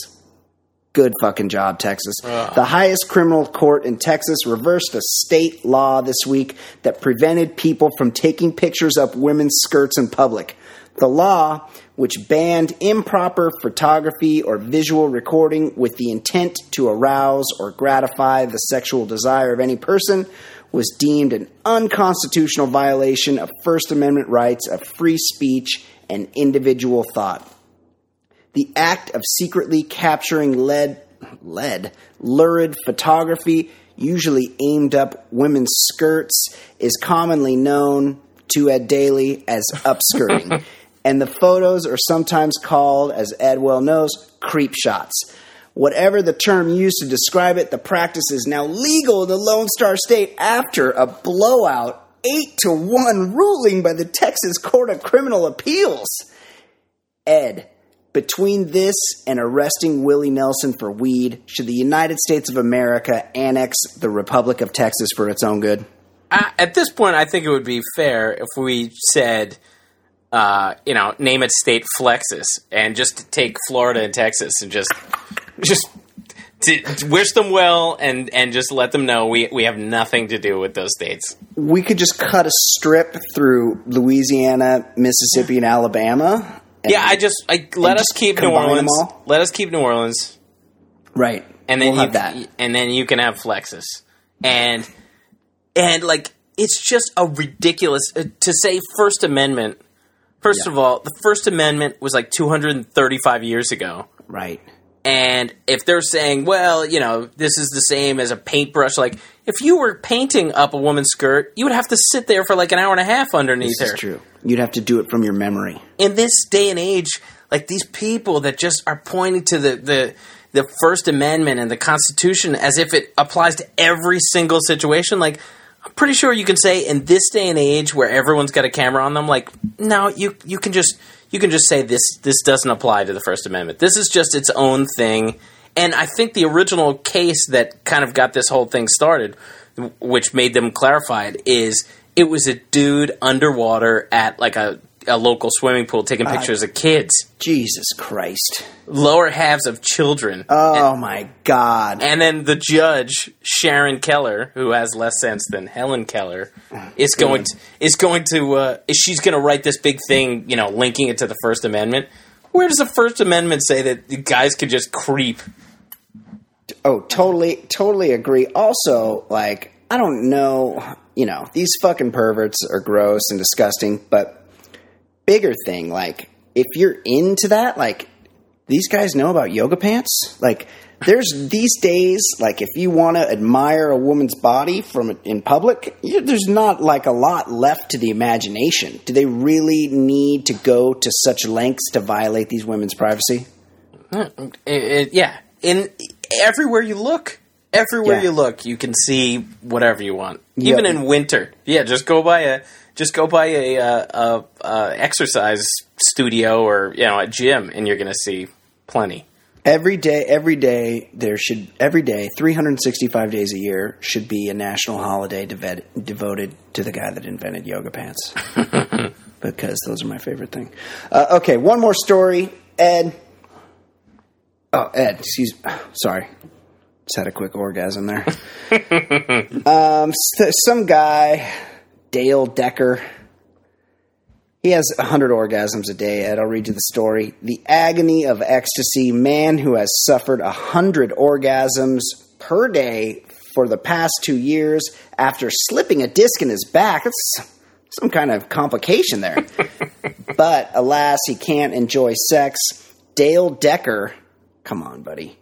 Good fucking job, Texas. Ugh. The highest criminal court in Texas reversed a state law this week that prevented people from taking pictures up women's skirts in public. The law, which banned improper photography or visual recording with the intent to arouse or gratify the sexual desire of any person, was deemed an unconstitutional violation of First Amendment rights of free speech and individual thought. The act of secretly capturing lead, lead, lurid photography, usually aimed up women's skirts, is commonly known to Ed Daly as upskirting. And the photos are sometimes called, as Ed well knows, creep shots. Whatever the term used to describe it, the practice is now legal in the Lone Star State after a blowout eight to one ruling by the Texas Court of Criminal Appeals. Ed, between this and arresting Willie Nelson for weed, should the United States of America annex the Republic of Texas for its own good? Uh, at this point, I think it would be fair if we said, uh, you know, name it State Flexus, and just take Florida and Texas and just... Just to, to wish them well and, and just let them know we, we have nothing to do with those states. We could just cut a strip through Louisiana, Mississippi, and Alabama. And, yeah, I just I, let us just keep New Orleans. Let us keep New Orleans. Right. And then we'll you have that. And then you can have Flexus. And and like it's just a ridiculous uh, to say First Amendment. First yeah. of all, the First Amendment was like two hundred thirty-five years ago. Right. And if they're saying, well, you know, this is the same as a paintbrush, like, if you were painting up a woman's skirt, you would have to sit there for like an hour and a half underneath her. This is true. You'd have to do it from your memory. In this day and age, like, these people that just are pointing to the, the, the First Amendment and the Constitution as if it applies to every single situation, like, I'm pretty sure you can say in this day and age where everyone's got a camera on them, like, no, you you can just... you can just say this this doesn't apply to the First Amendment. This is just its own thing. And I think the original case that kind of got this whole thing started, which made them clarify it, is it was a dude underwater at like a, a local swimming pool taking pictures uh, of kids. Jesus Christ. Lower halves of children. Oh, and, my God. And then the judge, Sharon Keller, who has less sense than Helen Keller, is going to, is going to uh, – she's going to write this big thing, you know, linking it to the First Amendment. Where does the First Amendment say that guys could just creep? Oh, totally, totally agree. Also, like, I don't know, you know, these fucking perverts are gross and disgusting, but bigger thing, like, if you're into that, like, these guys know about yoga pants. Like, there's these days, like, if you want to admire a woman's body from in public, you, there's not, like, a lot left to the imagination. Do they really need to go to such lengths to violate these women's privacy? It, it, yeah. In everywhere you look, everywhere yeah. you look, you can see whatever you want. Yep. Even in winter. Yeah, just go by a just go by a, a, a, a exercise studio or, you know, a gym, and you're going to see plenty. Every day, every day, there should, every day, three hundred sixty-five days a year should be a national holiday dev- devoted to the guy that invented yoga pants. Because those are my favorite thing. Uh, okay, one more story. Ed. Oh, Ed, excuse me. Oh, sorry. Just had a quick orgasm there. um, so, some guy, Dale Decker. He has one hundred orgasms a day, Ed. I'll read you the story. The agony of ecstasy. Man who has suffered one hundred orgasms per day for the past two years after slipping a disc in his back. That's some kind of complication there. But, alas, he can't enjoy sex. Dale Decker, come on, buddy,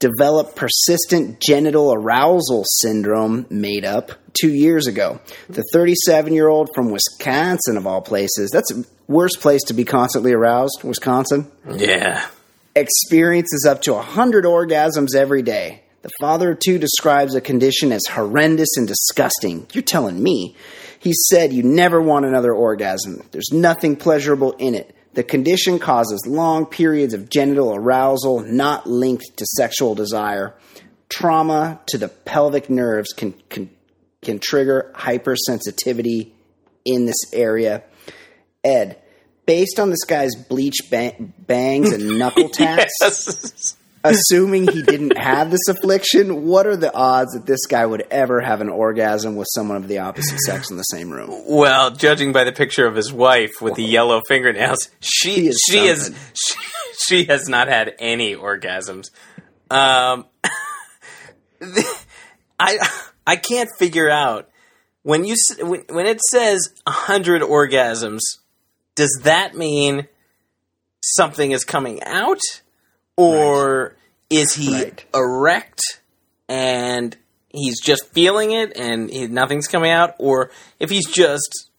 developed persistent genital arousal syndrome, made up, two years ago. The thirty-seven-year-old from Wisconsin, of all places — that's the worst place to be constantly aroused, Wisconsin. Yeah. Experiences up to one hundred orgasms every day. The father, too, describes a condition as horrendous and disgusting. You're telling me. He said, "You never want another orgasm. There's nothing pleasurable in it. The condition causes long periods of genital arousal not linked to sexual desire. Trauma to the pelvic nerves can can, can trigger hypersensitivity in this area." Ed, based on this guy's bleach bang, bangs and knuckle tats, yes. Assuming he didn't have this affliction, what are the odds that this guy would ever have an orgasm with someone of the opposite sex in the same room? Well, judging by the picture of his wife with Whoa. the yellow fingernails, she she is she, is, she she has not had any orgasms. Um, I I can't figure out when you when, when it says one hundred orgasms, does that mean something is coming out? Or right. is he right. erect and he's just feeling it and he, nothing's coming out? Or if he's just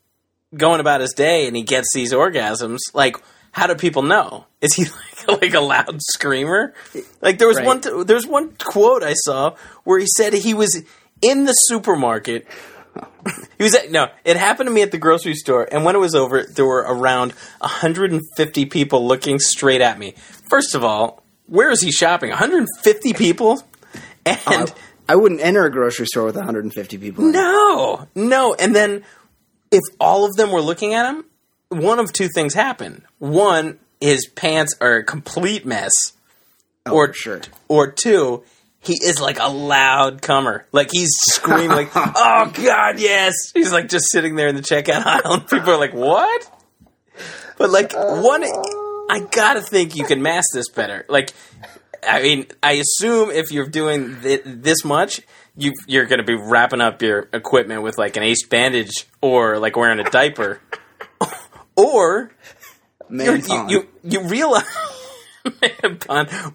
going about his day and he gets these orgasms, like, how do people know? Is he like, like a loud screamer? Like, there was right. one th- there's one quote I saw where he said he was in the supermarket. He was at, no, it happened to me at the grocery store, and when it was over, there were around one hundred fifty people looking straight at me. First of all, where is he shopping? one hundred fifty people? And uh, I wouldn't enter a grocery store with one hundred fifty people. No, no. And then if all of them were looking at him, one of two things happened. One, his pants are a complete mess. Oh, or, sure. Or two, he is like a loud comer. Like, he's screaming like, oh, God, yes. He's like just sitting there in the checkout aisle, and people are like, what? But like one... I gotta think you can mask this better. Like, I mean, I assume if you're doing th- this much, you, you're going to be wrapping up your equipment with like an ace bandage or like wearing a diaper, or you, you you realize,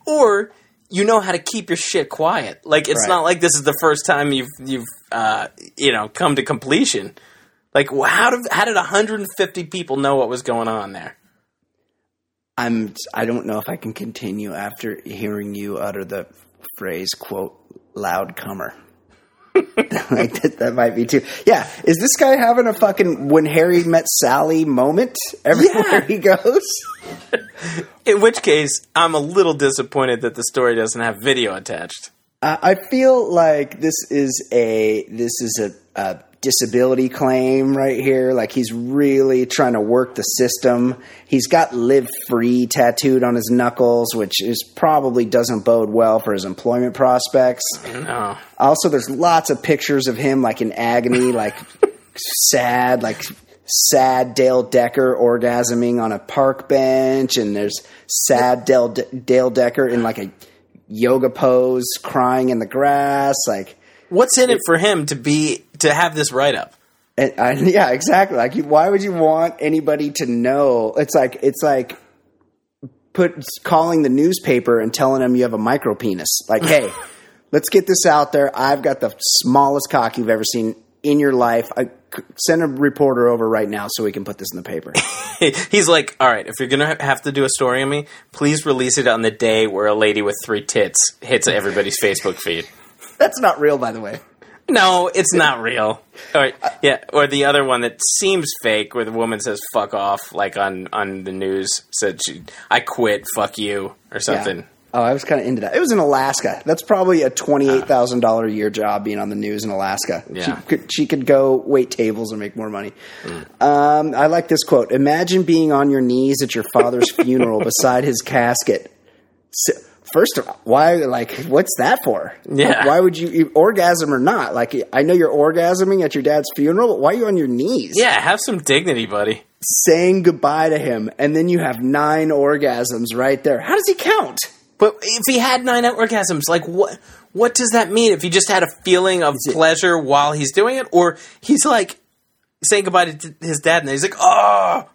or you know how to keep your shit quiet. Like, it's right. not like this is the first time you've you've uh, you know come to completion. Like, how did how did one hundred fifty people know what was going on there? I'm, I don't know if I can continue after hearing you utter the phrase, quote, loud comer. Like that, that might be too. Yeah, is this guy having a fucking When Harry Met Sally moment everywhere yeah. he goes? In which case, I'm a little disappointed that the story doesn't have video attached. Uh, I feel like this is a this is a, a disability claim right here. Like he's really trying to work the system. He's got "Live Free" tattooed on his knuckles, which is probably doesn't bode well for his employment prospects. No. Also, there's lots of pictures of him like in agony, like sad, like sad Dale Decker orgasming on a park bench, and there's sad Dale De- Dale Decker in like a yoga pose, crying in the grass. Like, what's in it, it for him to be to have this write up? And, I, yeah, exactly. Like, why would you want anybody to know? It's like it's like put calling the newspaper and telling them you have a micro penis. Like, hey, let's get this out there. I've got the smallest cock you've ever seen in your life. I, send a reporter over right now so we can put this in the paper. He's like, all right, if you're going to have to do a story on me, please release it on the day where a lady with three tits hits everybody's Facebook feed. That's not real, by the way. No, it's not real. All right, yeah, or the other one that seems fake where the woman says fuck off, like on, on the news, said, she, I quit, fuck you, or something. Yeah. Oh, I was kind of into that. It was in Alaska. That's probably a twenty-eight thousand dollars a year job being on the news in Alaska. Yeah. She could, she could go wait tables and make more money. Mm. Um, I like this quote. Imagine being on your knees at your father's funeral beside his casket. So, first of all, why, like, what's that for? Yeah. Why would you, you orgasm or not? Like, I know you're orgasming at your dad's funeral, but why are you on your knees? Yeah, have some dignity, buddy. Saying goodbye to him, and then you have nine orgasms right there. How does he count? But if he had nine orgasms, like what what does that mean? If he just had a feeling of pleasure while he's doing it? Or he's like saying goodbye to his dad and he's like, oh.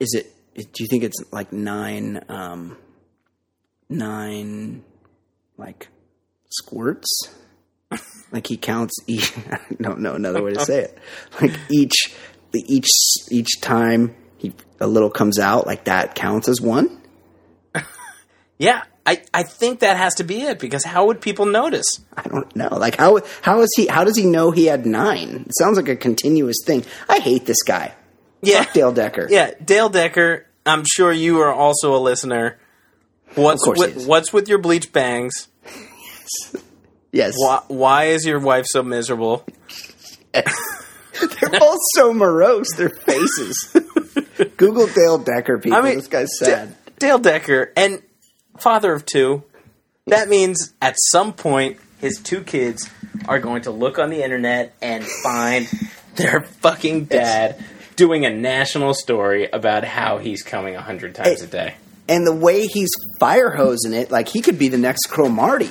Is it – do you think it's like nine um, – nine like squirts? Like he counts each – I don't know another way to say it. Like each each each time he a little comes out, like that counts as one? Yeah. I, I think that has to be it because how would people notice? I don't know. Like how how is he? How does he know he had nine? It sounds like a continuous thing. I hate this guy. Yeah, fuck Dale Decker. Yeah, Dale Decker. I'm sure you are also a listener. What's of course with, he is. What's with your bleach bangs? Yes. Yes. Why, why is your wife so miserable? They're all so morose. Their faces. Google Dale Decker, people. I mean, this guy's sad. D- Dale Decker and. Father of two. That means at some point his two kids are going to look on the internet and find their fucking dad it's, doing a national story about how he's coming a hundred times it, a day. And the way he's firehosing it, like he could be the next Cromartie.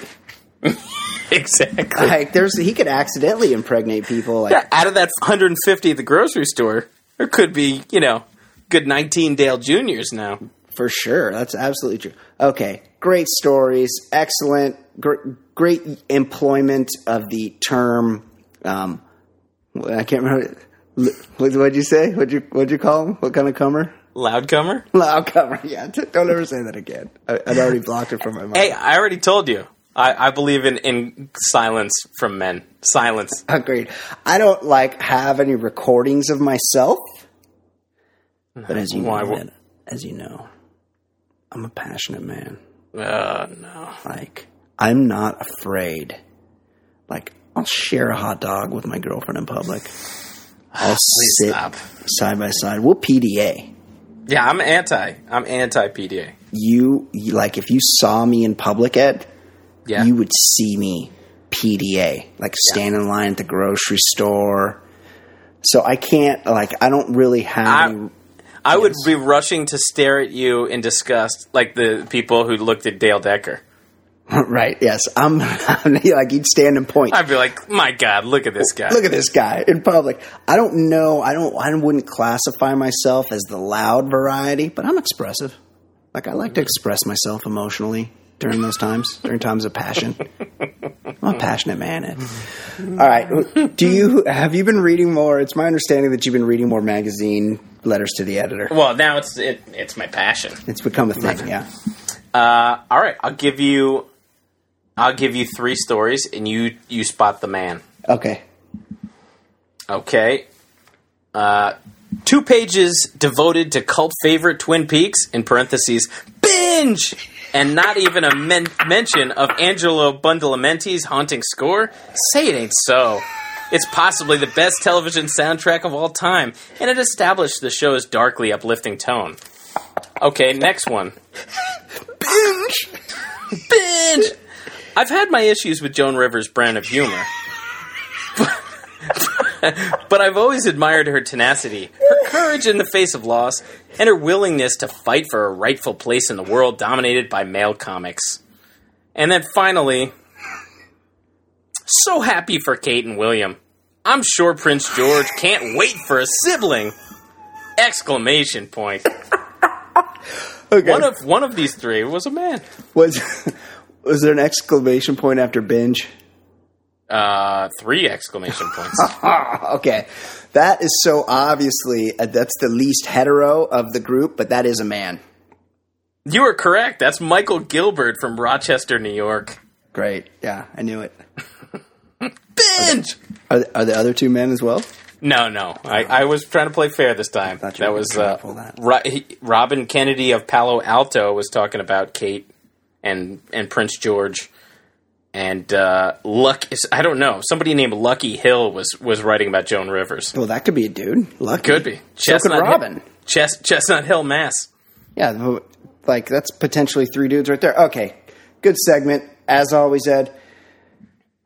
Exactly. Like there's, he could accidentally impregnate people. Like yeah, out of that one hundred fifty at the grocery store, there could be, you know, good nineteen Dale Juniors now. For sure. That's absolutely true. Okay. Great stories. Excellent. Gr- great employment of the term. Um, I can't remember. What did you say? What did you, what'd you call him? What kind of comer? Loud comer? Loud comer. Yeah. Don't ever say that again. I, I'd already blocked it from my mind. Hey, I already told you. I, I believe in, in silence from men. Silence. Agreed. I don't like have any recordings of myself. No, but as you why, know, why, that, as you know. I'm a passionate man. Oh, no. Like, I'm not afraid. Like, I'll share a hot dog with my girlfriend in public. I'll Please sit stop. side by side. We'll P D A. Yeah, I'm anti. I'm anti-P D A. You, you like, if you saw me in public, Ed, yeah. you would see me P D A. Like, stand yeah. in line at the grocery store. So I can't, like, I don't really have I- any... I yes. would be rushing to stare at you in disgust, like the people who looked at Dale Decker. Right, yes. I'm, I'm like, you'd stand and point. I'd be like, my God, look at this guy. Look at this guy in public. I don't know. I don't. I wouldn't classify myself as the loud variety, but I'm expressive. Like, I like to express myself emotionally during those times, during times of passion. I'm a passionate man. Ed. All right. Do you have you been reading more? It's my understanding that you've been reading more magazine letters to the editor. Well, now it's it, it's my passion. It's become a thing. Yeah. Uh, all right. I'll give you. I'll give you three stories, and you you spot the man. Okay. Okay. Uh, two pages devoted to cult favorite Twin Peaks, in parentheses, binge! And not even a men- mention of Angelo Badalamenti's haunting score? Say it ain't so. It's possibly the best television soundtrack of all time, and it established the show's darkly uplifting tone. Okay, next one. Binge! Binge! I've had my issues with Joan Rivers' brand of humor. But I've always admired her tenacity, her courage in the face of loss, and her willingness to fight for a rightful place in the world dominated by male comics. And then finally, so happy for Kate and William. I'm sure Prince George can't wait for a sibling! Exclamation point. Okay. One of one of these three was a man. Was was there an exclamation point after binge? Uh, three exclamation points. Okay. That is so obviously, uh, that's the least hetero of the group, but that is a man. You are correct. That's Michael Gilbert from Rochester, New York. Great. Yeah, I knew it. Binge! Are the, are the other two men as well? No, no. I, I was trying to play fair this time. That was uh, that. Ro- he, Robin Kennedy of Palo Alto was talking about Kate and and Prince George. And uh, Luck is, I don't know. Somebody named Lucky Hill was, was writing about Joan Rivers. Well, that could be a dude. Lucky. Could be. Chestnut so could Robin. Hill, Chest, Chestnut Hill, Mass. Yeah, like that's potentially three dudes right there. Okay, good segment as always, Ed.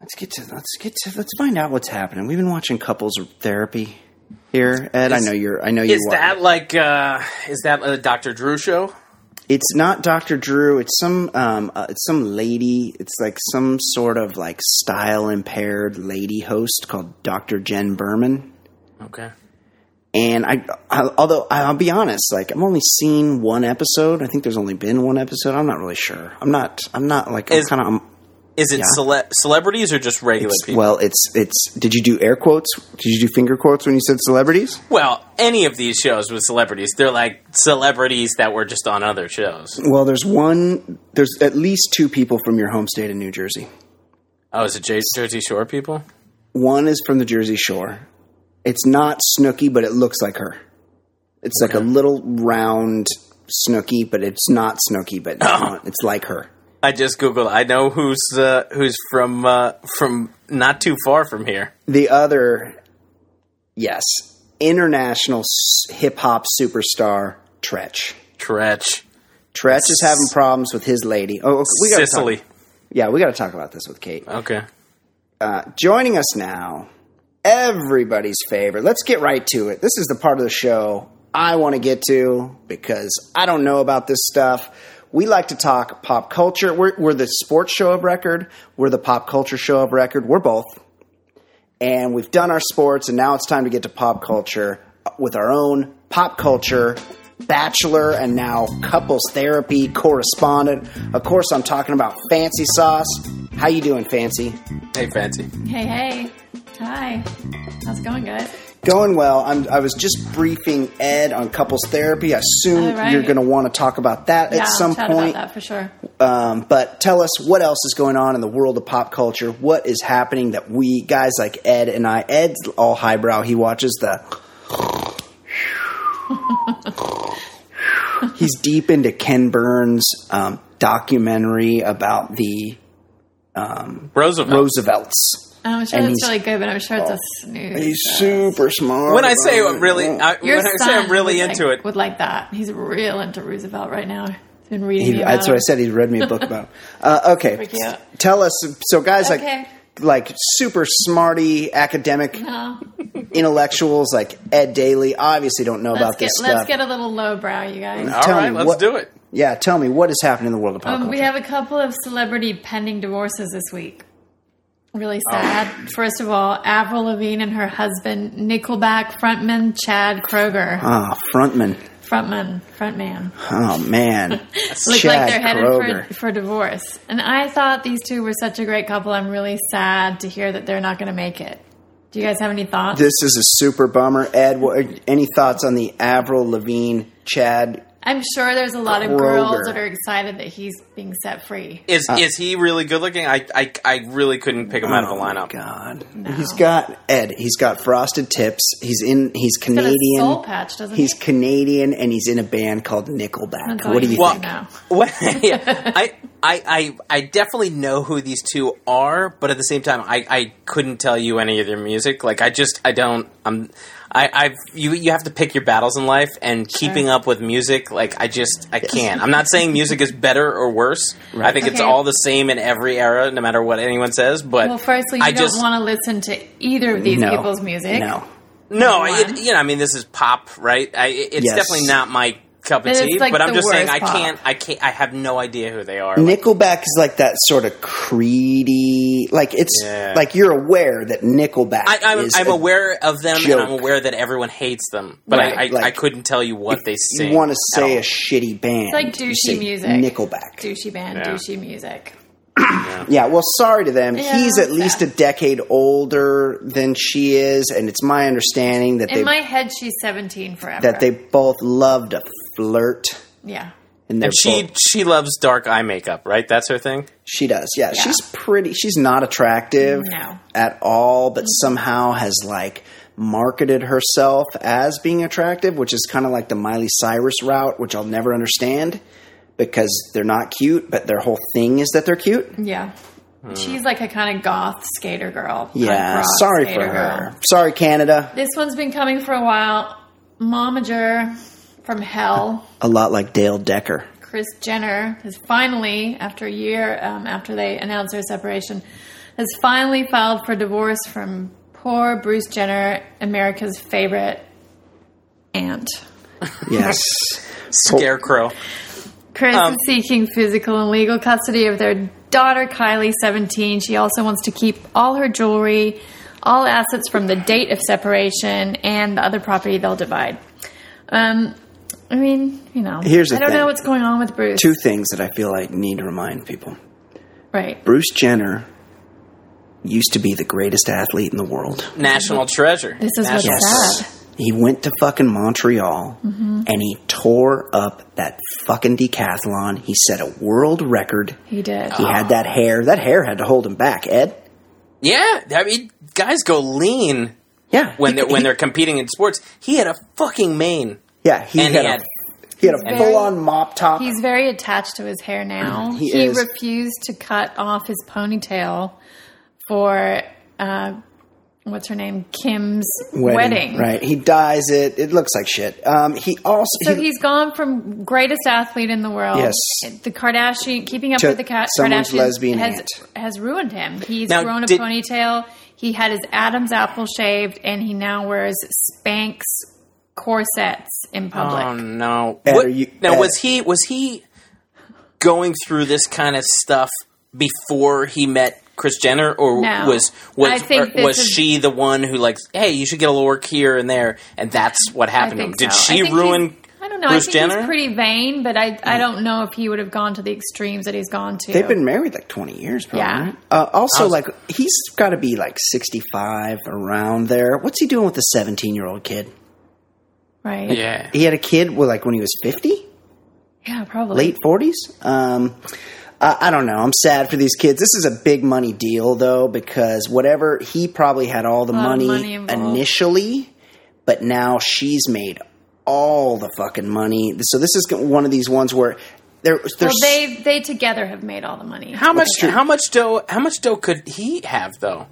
Let's get to let's get to let's find out what's happening. We've been watching couples therapy here, Ed. Is, I know you're. I know you. Is watch. that like? Uh, is that a Doctor Drew show? It's not Doctor Drew. It's some um, uh, it's some lady. It's like some sort of like style impaired lady host called Doctor Jen Berman. Okay. And I, I, although I'll be honest, like I've only seen one episode. I think there's only been one episode. I'm not really sure. I'm not. I'm not like. Is, I'm kinda, I'm, is it yeah. cele- celebrities or just regular it's, people? Well, it's it's. Did you do air quotes? Did you do finger quotes when you said celebrities? Well. Any of these shows with celebrities, they're like celebrities that were just on other shows. Well, there's one, there's at least two people from your home state in New Jersey. Oh, is it J- Jersey Shore people? One is from the Jersey Shore. It's not Snooki, but it looks like her. It's okay. Like a little round Snooki, but it's not Snooki, but oh. It's like her. I just Googled. I know who's uh, who's from uh, from not too far from here. The other, yes. International hip-hop superstar Tretch. Tretch. Tretch S- is having problems with his lady. Oh, we gotta Sicily. Talk. Yeah, we got to talk about this with Kate. Okay. Uh, joining us now, everybody's favorite. Let's get right to it. This is the part of the show I want to get to because I don't know about this stuff. We like to talk pop culture. We're, we're the sports show of record. We're the pop culture show of record. We're both. And we've done our sports, and now it's time to get to pop culture with our own pop culture bachelor and now couples therapy correspondent. Of course, I'm talking about Fancy Sauce. How you doing, Fancy? Hey, Fancy. Hey, hey. Hi. How's it going, guys? Going well. I'm, I was just briefing Ed on couples therapy. I assume right. you're going to want to talk about that yeah, at some I'll chat point. Yeah, about that for sure. Um, but tell us what else is going on in the world of pop culture. What is happening that we guys like Ed and I, Ed's all highbrow. He watches the. He's deep into Ken Burns' um, documentary about the um, Roosevelt. Roosevelts. I'm sure and that's really good, but I'm sure it's a snooze. He's super smart. When I say I'm really, I, when I say I'm really into like, it, would like that. He's real into Roosevelt right now. He's been reading. He, me about that's what I said. He's read me a book about. Uh, okay, tell us. So guys, okay. like like super smarty academic no. intellectuals like Ed Daly obviously don't know let's about get, this let's stuff. Let's get a little lowbrow, you guys. All tell right, let's what, do it. Yeah, tell me what is happening in the world of pop um, culture. We have a couple of celebrity pending divorces this week. Really sad. Oh. First of all, Avril Lavigne and her husband, Nickelback frontman Chad Kroeger. Ah, oh, frontman. Frontman. Frontman. Oh, man. Look like they're headed for, for divorce. And I thought these two were such a great couple. I'm really sad to hear that they're not going to make it. Do you guys have any thoughts? This is a super bummer. Ed, what, any thoughts on the Avril Lavigne, Chad I'm sure there's a lot Kroger. of girls that are excited that he's being set free. Is uh, is he really good looking? I I, I really couldn't pick him oh out of the lineup. God, no. He's got Ed. He's got frosted tips. He's in. He's Canadian. He's got a soul patch, doesn't he's he? He's Canadian, and he's in a band called Nickelback. What do you well, think? Well, yeah, I, I I I definitely know who these two are, but at the same time, I I couldn't tell you any of their music. Like I just I don't I'm. I, I've you. You have to pick your battles in life, and sure. keeping up with music, like I just, I can't. I'm not saying music is better or worse. Right. I think okay. it's all the same in every era, no matter what anyone says. But well, firstly, you I don't want to listen to either of these no, people's music. No, no. It, you know, I mean, this is pop, right? I, it's yes. definitely not my cup of tea. Like but I'm just saying, I can't. Pop. I can't. I have no idea who they are. Nickelback is like that sort of creedy. Like it's yeah. like you're aware that Nickelback. I, I'm, is I'm a aware of them, joke. and I'm aware that everyone hates them. But right. I, I, like, I couldn't tell you what they sing. You want to say a shitty band? It's like douchey music. Nickelback, douchey band, yeah. douchey music. Yeah. yeah, well, sorry to them. Yeah, he's at least yeah. a decade older than she is, and it's my understanding that in they... In my head, she's seventeen forever. That they both love to flirt. Yeah. And, and she both, she loves dark eye makeup, right? That's her thing? She does, yeah. yeah. She's pretty. She's not attractive no. at all, but mm-hmm. somehow has, like, marketed herself as being attractive, which is kind of like the Miley Cyrus route, which I'll never understand. Because they're not cute, but their whole thing is that they're cute. Yeah. Hmm. She's like a kind of goth skater girl. Yeah. Sorry for her. Girl. Sorry, Canada. This one's been coming for a while. Momager from hell. A lot like Dale Decker. Kris Jenner has finally, after a year um, after they announced their separation, has finally filed for divorce from poor Bruce Jenner, America's favorite aunt. Yes. Scarecrow. Kris um, is seeking physical and legal custody of their daughter, Kylie, seventeen. She also wants to keep all her jewelry, all assets from the date of separation, and the other property they'll divide. Um, I mean, you know, here's I don't thing. know what's going on with Bruce. Two things that I feel like need to remind people. Right. Bruce Jenner used to be the greatest athlete in the world. National treasure. This is National. what's sad. He went to fucking Montreal, mm-hmm. and he tore up that fucking decathlon. He set a world record. He did. He oh. had that hair. That hair had to hold him back, Ed. Yeah. I mean, guys go lean Yeah, when, he, they're, when he, they're competing in sports. He had a fucking mane. Yeah. He and had he a... Had- He had a full-on mop top. He's very attached to his hair now. Mm, he he is. refused to cut off his ponytail for... Uh, What's her name? Kim's wedding, wedding. Right. He dyes it. It looks like shit. Um, he also. So he, he's gone from greatest athlete in the world. Yes. The Kardashian, keeping up with the Ka- Kardashians has, has ruined him. He's now, grown a did, ponytail. He had his Adam's apple shaved, and he now wears Spanx corsets in public. Oh no! Ed, what, you, now Ed. was he was he going through this kind of stuff before he met Kris Jenner, or no. was was or, was is, she the one who like, hey, you should get a little work here and there, and that's what happened to him? Did so. she I ruin? I don't know. Bruce I think Jenner? he's pretty vain, but I I don't know if he would have gone to the extremes that he's gone to. They've been married like twenty years, probably. Yeah. Uh, also, was, like he's got to be like sixty-five around there. What's he doing with a seventeen-year-old kid? Right. Like, yeah. He had a kid with like when he was fifty. Yeah, probably late forties. Um. Uh, I don't know. I'm sad for these kids. This is a big money deal, though, because whatever he probably had all the money, money initially, but now she's made all the fucking money. So this is one of these ones where they're, they're well, they they together have made all the money. How much? How much dough? How much dough could he have though?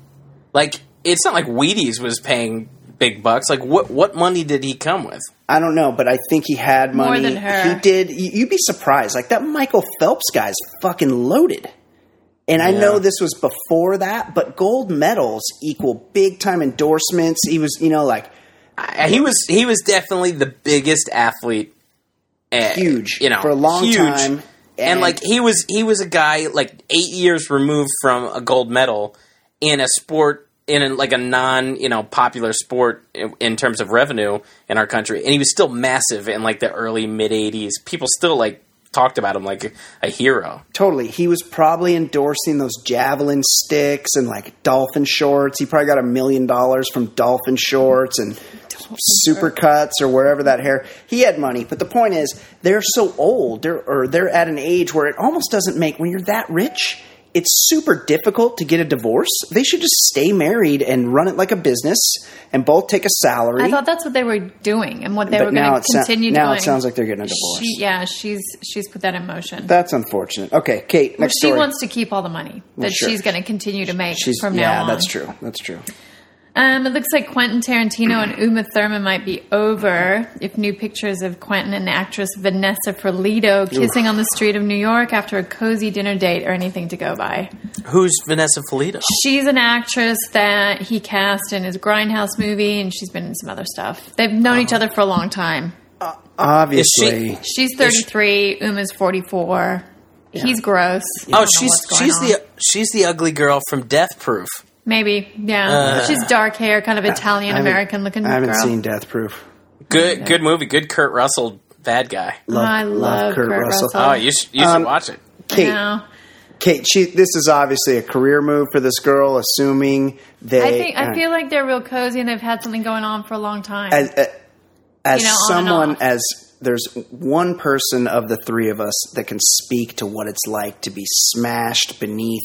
Like it's not like Wheaties was paying big bucks. Like what? What money did he come with? I don't know, but I think he had money. More than her. He did. You'd be surprised. Like, that Michael Phelps guy's fucking loaded. And yeah. I know this was before that, but gold medals equal big-time endorsements. He was, you know, like... I, he was He was definitely the biggest athlete. Uh, huge. You know, for a long huge. time. And, and, like, he was, he was a guy, like, eight years removed from a gold medal in a sport... in a, like a non, you know, popular sport in, in terms of revenue in our country. And he was still massive in like the early mid eighties. People still like talked about him like a hero. Totally. He was probably endorsing those javelin sticks and like dolphin shorts. He probably got a million dollars from dolphin shorts and Supercuts or wherever that hair. He had money, but the point is they're so old, they're or they're at an age where it almost doesn't make when you're that rich. It's super difficult to get a divorce. They should just stay married and run it like a business and both take a salary. I thought that's what they were doing and what they but were going to continue so- now doing. Now it sounds like they're getting a divorce. She, yeah, she's she's put that in motion. That's unfortunate. Okay, Kate, next well, she story. She wants to keep all the money that well, sure. she's going to continue to make she's, from yeah, now on. Yeah, that's true. That's true. Um, it looks like Quentin Tarantino and Uma Thurman might be over if new pictures of Quentin and actress Vanessa Frolito kissing Ooh. on the street of New York after a cozy dinner date or anything to go by. Who's Vanessa Frolito? She's an actress that he cast in his Grindhouse movie, and she's been in some other stuff. They've known oh. each other for a long time. Uh, obviously. She, she's thirty-three, she, Uma's forty-four. Yeah. He's gross. You oh, she's she's on. the she's the ugly girl from Death Proof. Maybe, yeah. Uh, she's dark hair, kind of Italian-American looking girl. I haven't seen Death Proof. Good good movie. Good Kurt Russell, bad guy. Love, oh, I love, love Kurt, Kurt Russell. Russell. Oh, you, sh- you um, should watch it. Kate, no. Kate she, this is obviously a career move for this girl, assuming they... I, think, I feel like they're real cozy and they've had something going on for a long time. As, uh, as you know, someone, as... There's one person of the three of us that can speak to what it's like to be smashed beneath...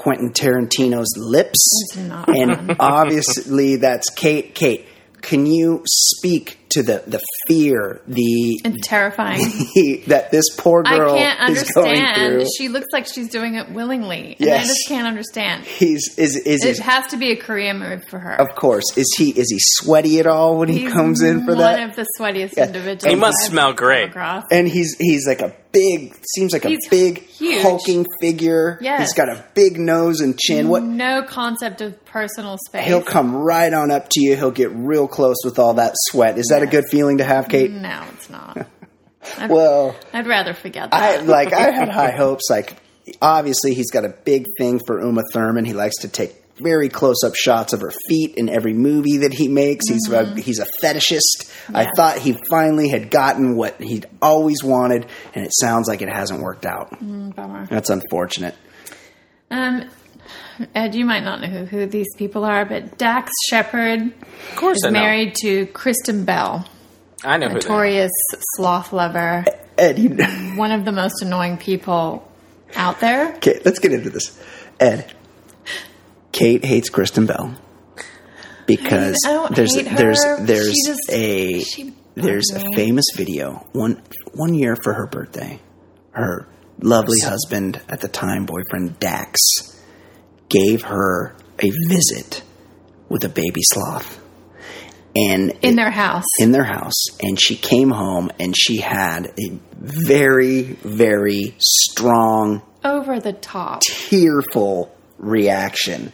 Quentin Tarantino's lips, and obviously that's Kate. Kate, can you speak to the, the fear, the it's terrifying the, that this poor girl I can't is understand. Going through? She looks like she's doing it willingly, and yes. I just can't understand. He's is is it, it has to be a career move for her? Of course. Is he is he sweaty at all when he's he comes in for that? One of the sweatiest yeah. individuals. He must I've smell great, and he's he's like a. Big, seems like he's a big, huge. Hulking figure. Yes. He's got a big nose and chin. What? No concept of personal space. He'll come right on up to you. He'll get real close with all that sweat. Is yes. that a good feeling to have, Kate? No, it's not. I'd, well, I'd rather forget that. I, like, I had high hopes. Like, obviously, he's got a big thing for Uma Thurman. He likes to take very close-up shots of her feet in every movie that he makes. Mm-hmm. He's a, he's a fetishist. Yes. I thought he finally had gotten what he'd always wanted, and it sounds like it hasn't worked out. Mm, bummer. That's unfortunate. Um, Ed, you might not know who, who these people are, but Dax Shepard of course is I know. married to Kristen Bell. I know notorious who Notorious sloth lover. Ed, you know. One of the most annoying people out there. Okay, let's get into this. Ed. Kate hates Kristen Bell because I don't there's hate there's her. there's she just, a she there's a famous video one one year for her birthday, her lovely husband at the time boyfriend Dax gave her a visit with a baby sloth and in it, their house in their house and she came home and she had a very very strong over the top tearful. reaction.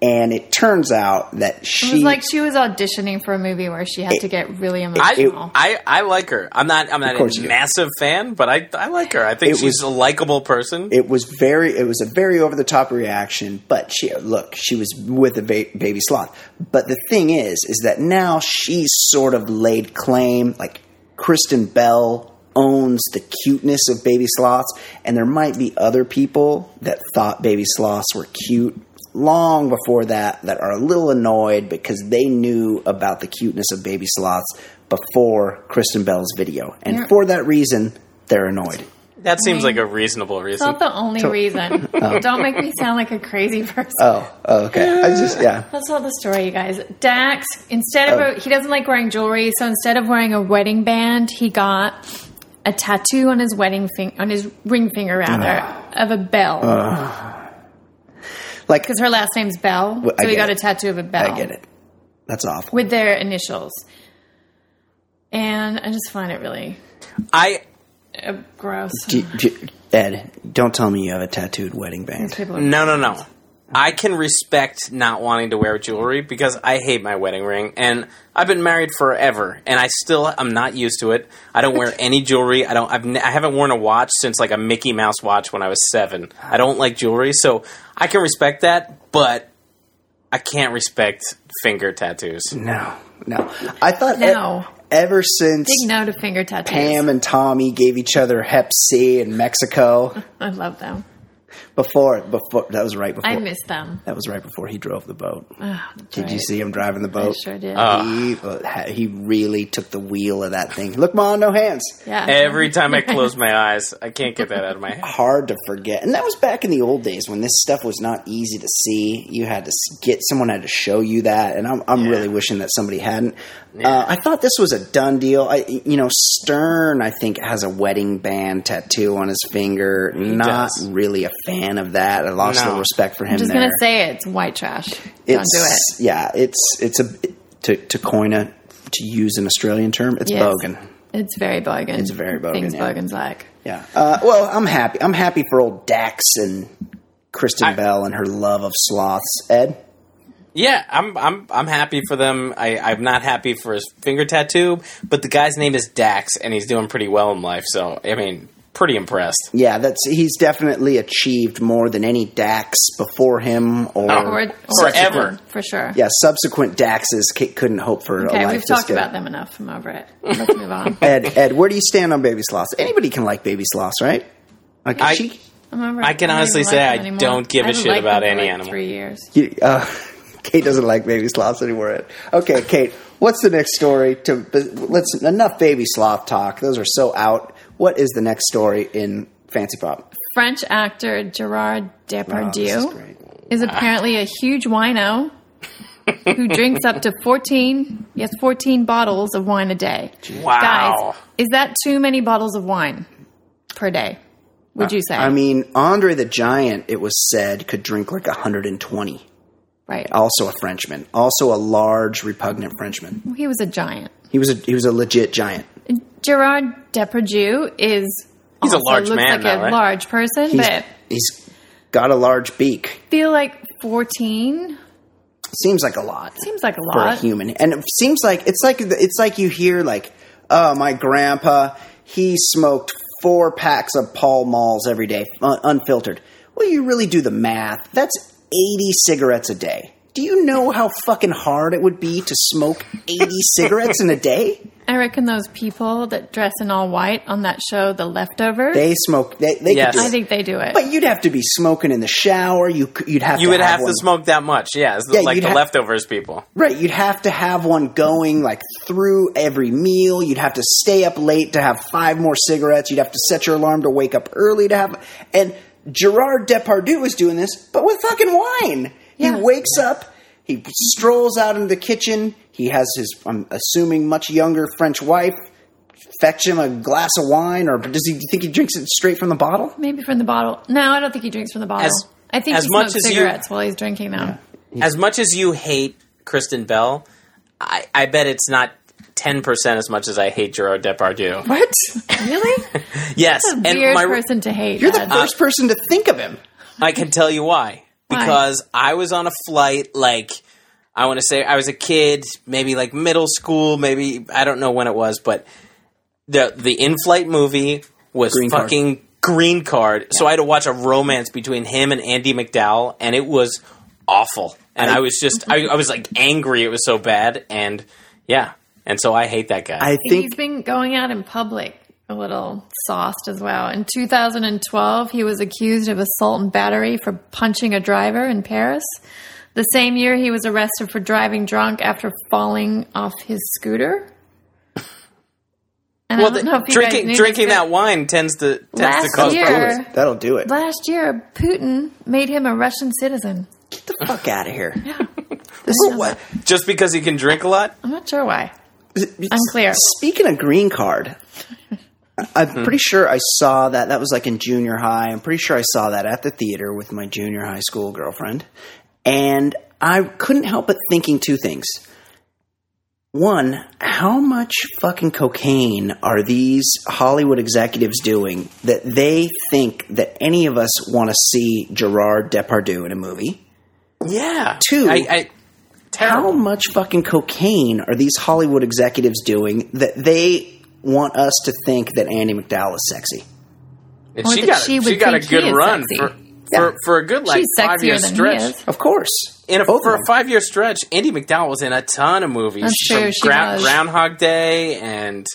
And it turns out that she... It was like she was auditioning for a movie where she had it, to get really emotional. I, I, I like her. I'm not I'm not a massive fan, but I I like her. I think it she's was, a likable person. It was very... It was a very over-the-top reaction, but she... Look, she was with a ba- baby sloth. But the thing is, is that now she's sort of laid claim, like Kristen Bell... owns the cuteness of baby sloths, and there might be other people that thought baby sloths were cute long before that that are a little annoyed because they knew about the cuteness of baby sloths before Kristen Bell's video. And yeah. for that reason, they're annoyed. That seems I mean, like a reasonable reason. It's not the only reason. oh. Don't make me sound like a crazy person. Oh, oh okay. I just, yeah. That's not the story, you guys. Dax, instead of, oh. a, he doesn't like wearing jewelry, so instead of wearing a wedding band, he got... a tattoo on his wedding fing- on his ring finger, rather, uh, of a bell. Uh, like because her last name's Bell, w- so he got it. a tattoo of a bell. I get it. That's awful. With their initials, and I just find it really, I uh, gross. Do, do, Ed, don't tell me you have a tattooed wedding band. No, no, no. I can respect not wanting to wear jewelry because I hate my wedding ring, and I've been married forever, and I still I'm not used to it. I don't wear any jewelry. I don't. I've n- I haven't worn a watch since like a Mickey Mouse watch when I was seven. I don't like jewelry, so I can respect that, but I can't respect finger tattoos. No, no. I thought no. Ed, ever since Big no to finger tattoos. Pam and Tommy gave each other Hep C in Mexico. I love them. Before, before that was right before. I missed them. That was right before he drove the boat. Oh, did right. you see him driving the boat? I sure did. Uh, he, uh, he really took the wheel of that thing. Look, Ma, no hands. Yeah. Every time I close my eyes, I can't get that out of my head. Hard to forget. And that was back in the old days when this stuff was not easy to see. You had to get someone had to show you that, and I'm I'm yeah. really wishing that somebody hadn't. Yeah. Uh, I thought this was a done deal. I, you know, Stern, I think, has a wedding band tattoo on his finger. He not does. Really a fan of that. I lost no. the respect for him. I'm just there. gonna say it. It's white trash. It's, Don't do it. Yeah, it's it's a to to coin a to use an Australian term. It's yes. bogan. It's very bogan. It's very bogan. Things yeah. bogan's like. Yeah. Uh, well, I'm happy. I'm happy for old Dax and Kristen I, Bell and her love of sloths. Ed. Yeah, I'm I'm I'm happy for them. I, I'm not happy for his finger tattoo, but the guy's name is Dax, and he's doing pretty well in life. So I mean, pretty impressed. Yeah, that's he's definitely achieved more than any Dax before him or oh, or, or ever for sure. Yeah, subsequent Daxes couldn't hope for. Okay, a life we've talked good. about them enough. I'm over it. Let's move on. Ed, Ed, where do you stand on baby sloths? Anybody can like baby sloths, right? Like I, she, I'm over I can I honestly say like I anymore. don't give I a shit like about any like animal. Three years. You, uh, Kate doesn't like baby sloths anymore. Okay, Kate, what's the next story? To let's enough baby sloth talk. Those are so out. What is the next story in Fancy Pop? French actor Gerard Depardieu oh, is, is apparently a huge wino who drinks up to fourteen, yes, fourteen bottles of wine a day. Wow. Guys, is that too many bottles of wine per day? Would uh, you say? I mean, Andre the Giant, it was said, could drink like one hundred twenty. Right. Also a Frenchman. Also a large, repugnant Frenchman. Well, he was a giant. He was a he was a legit giant. Gerard Depardieu is he's also, a large looks man, like though, a right? large person, he's, but he's got a large beak. Feel like fourteen. Seems like a lot. Seems like a lot for a human, and it seems like it's like it's like you hear like, oh, my grandpa, he smoked four packs of Pall Malls every day, un- unfiltered. Well, you really do the math. That's eighty cigarettes a day. Do you know how fucking hard it would be to smoke eighty cigarettes in a day? I reckon those people that dress in all white on that show, The Leftovers, they smoke. They, they yes. could do I it. think they do it. But you'd have to be smoking in the shower. You, you'd have. You to would have, have to smoke that much. Yeah, it's yeah like The ha- Leftovers people. Right. You'd have to have one going like through every meal. You'd have to stay up late to have five more cigarettes. You'd have to set your alarm to wake up early to have and. Gerard Depardieu is doing this, but with fucking wine. Yeah. He wakes up, he strolls out into the kitchen, he has his, I'm assuming, much younger French wife fetch him a glass of wine, or does he think he drinks it straight from the bottle? Maybe from the bottle. No, I don't think he drinks from the bottle. As, I think as he smokes cigarettes you, while he's drinking them. Yeah. As much as you hate Kristen Bell, I, I bet it's not ten percent as much as I hate Gerard Depardieu. What? Really? Yes. That's a weird and my, person to hate. You're Ed. the first uh, person to think of him. I can tell you why. why. Because I was on a flight, like, I want to say I was a kid, maybe like middle school, maybe, I don't know when it was, but the the in-flight movie was Green fucking Card. Green Card. Yeah. So I had to watch a romance between him and Andy McDowell, and it was awful. And I, I was just, mm-hmm. I, I was like angry. It was so bad. And yeah. And so I hate that guy. I think he's been going out in public a little sauced as well. In two thousand twelve, he was accused of assault and battery for punching a driver in Paris. The same year, he was arrested for driving drunk after falling off his scooter. And well, I don't know if you drinking guys drinking that wine tends to tends last to cause year, problems. That'll do it. Last year, Putin made him a Russian citizen. Get the fuck out of here! Yeah. What? Just because he can drink a lot? I'm not sure why. Unclear. Speaking of Green Card, I'm mm-hmm. pretty sure I saw that. That was like in junior high. I'm pretty sure I saw that at the theater with my junior high school girlfriend. And I couldn't help but thinking two things. One, how much fucking cocaine are these Hollywood executives doing that they think that any of us want to see Gerard Depardieu in a movie? Yeah. Two, I... I- Terrible. How much fucking cocaine are these Hollywood executives doing that they want us to think that Andy McDowell is sexy? And or she got she a, she got a good run for, yeah. for for a good like five year stretch. Of course, in a, for a five year stretch, Andy McDowell was in a ton of movies. I'm sure she Gra- was. Groundhog Day and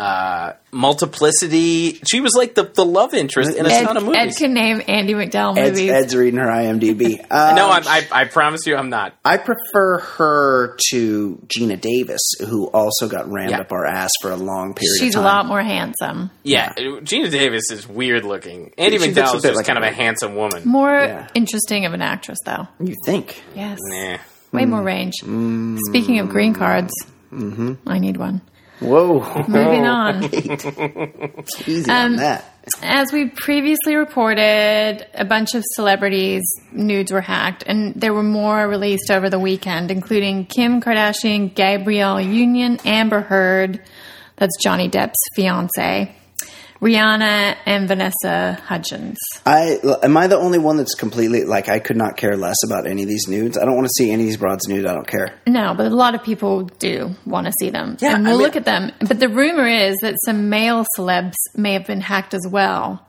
Uh, Multiplicity. She was like the, the love interest in a Ed, ton of movies. Ed can name Andy McDowell movies. Ed's, Ed's reading her I M D B. Um, no, I'm, I, I promise you I'm not. I prefer her to Gina Davis, who also got rammed yeah. up our ass for a long period She's of time. She's a lot more handsome. Yeah. yeah. Gina Davis is weird looking. Andy McDowell is just like kind a of a handsome woman. More yeah. interesting of an actress, though. You think? Yes. Nah. Way mm. more range. Mm. Speaking of green cards, mm-hmm. I need one. Whoa. Moving on. Easy um, on that. As we previously reported, a bunch of celebrities' nudes were hacked, and there were more released over the weekend, including Kim Kardashian, Gabrielle Union, Amber Heard, that's Johnny Depp's fiancé, Rihanna, and Vanessa Hudgens. I am I the only one that's completely, like, I could not care less about any of these nudes? I don't want to see any of these broads nude. I don't care. No, but a lot of people do want to see them. Yeah, and we'll I mean, look at them. But the rumor is that some male celebs may have been hacked as well.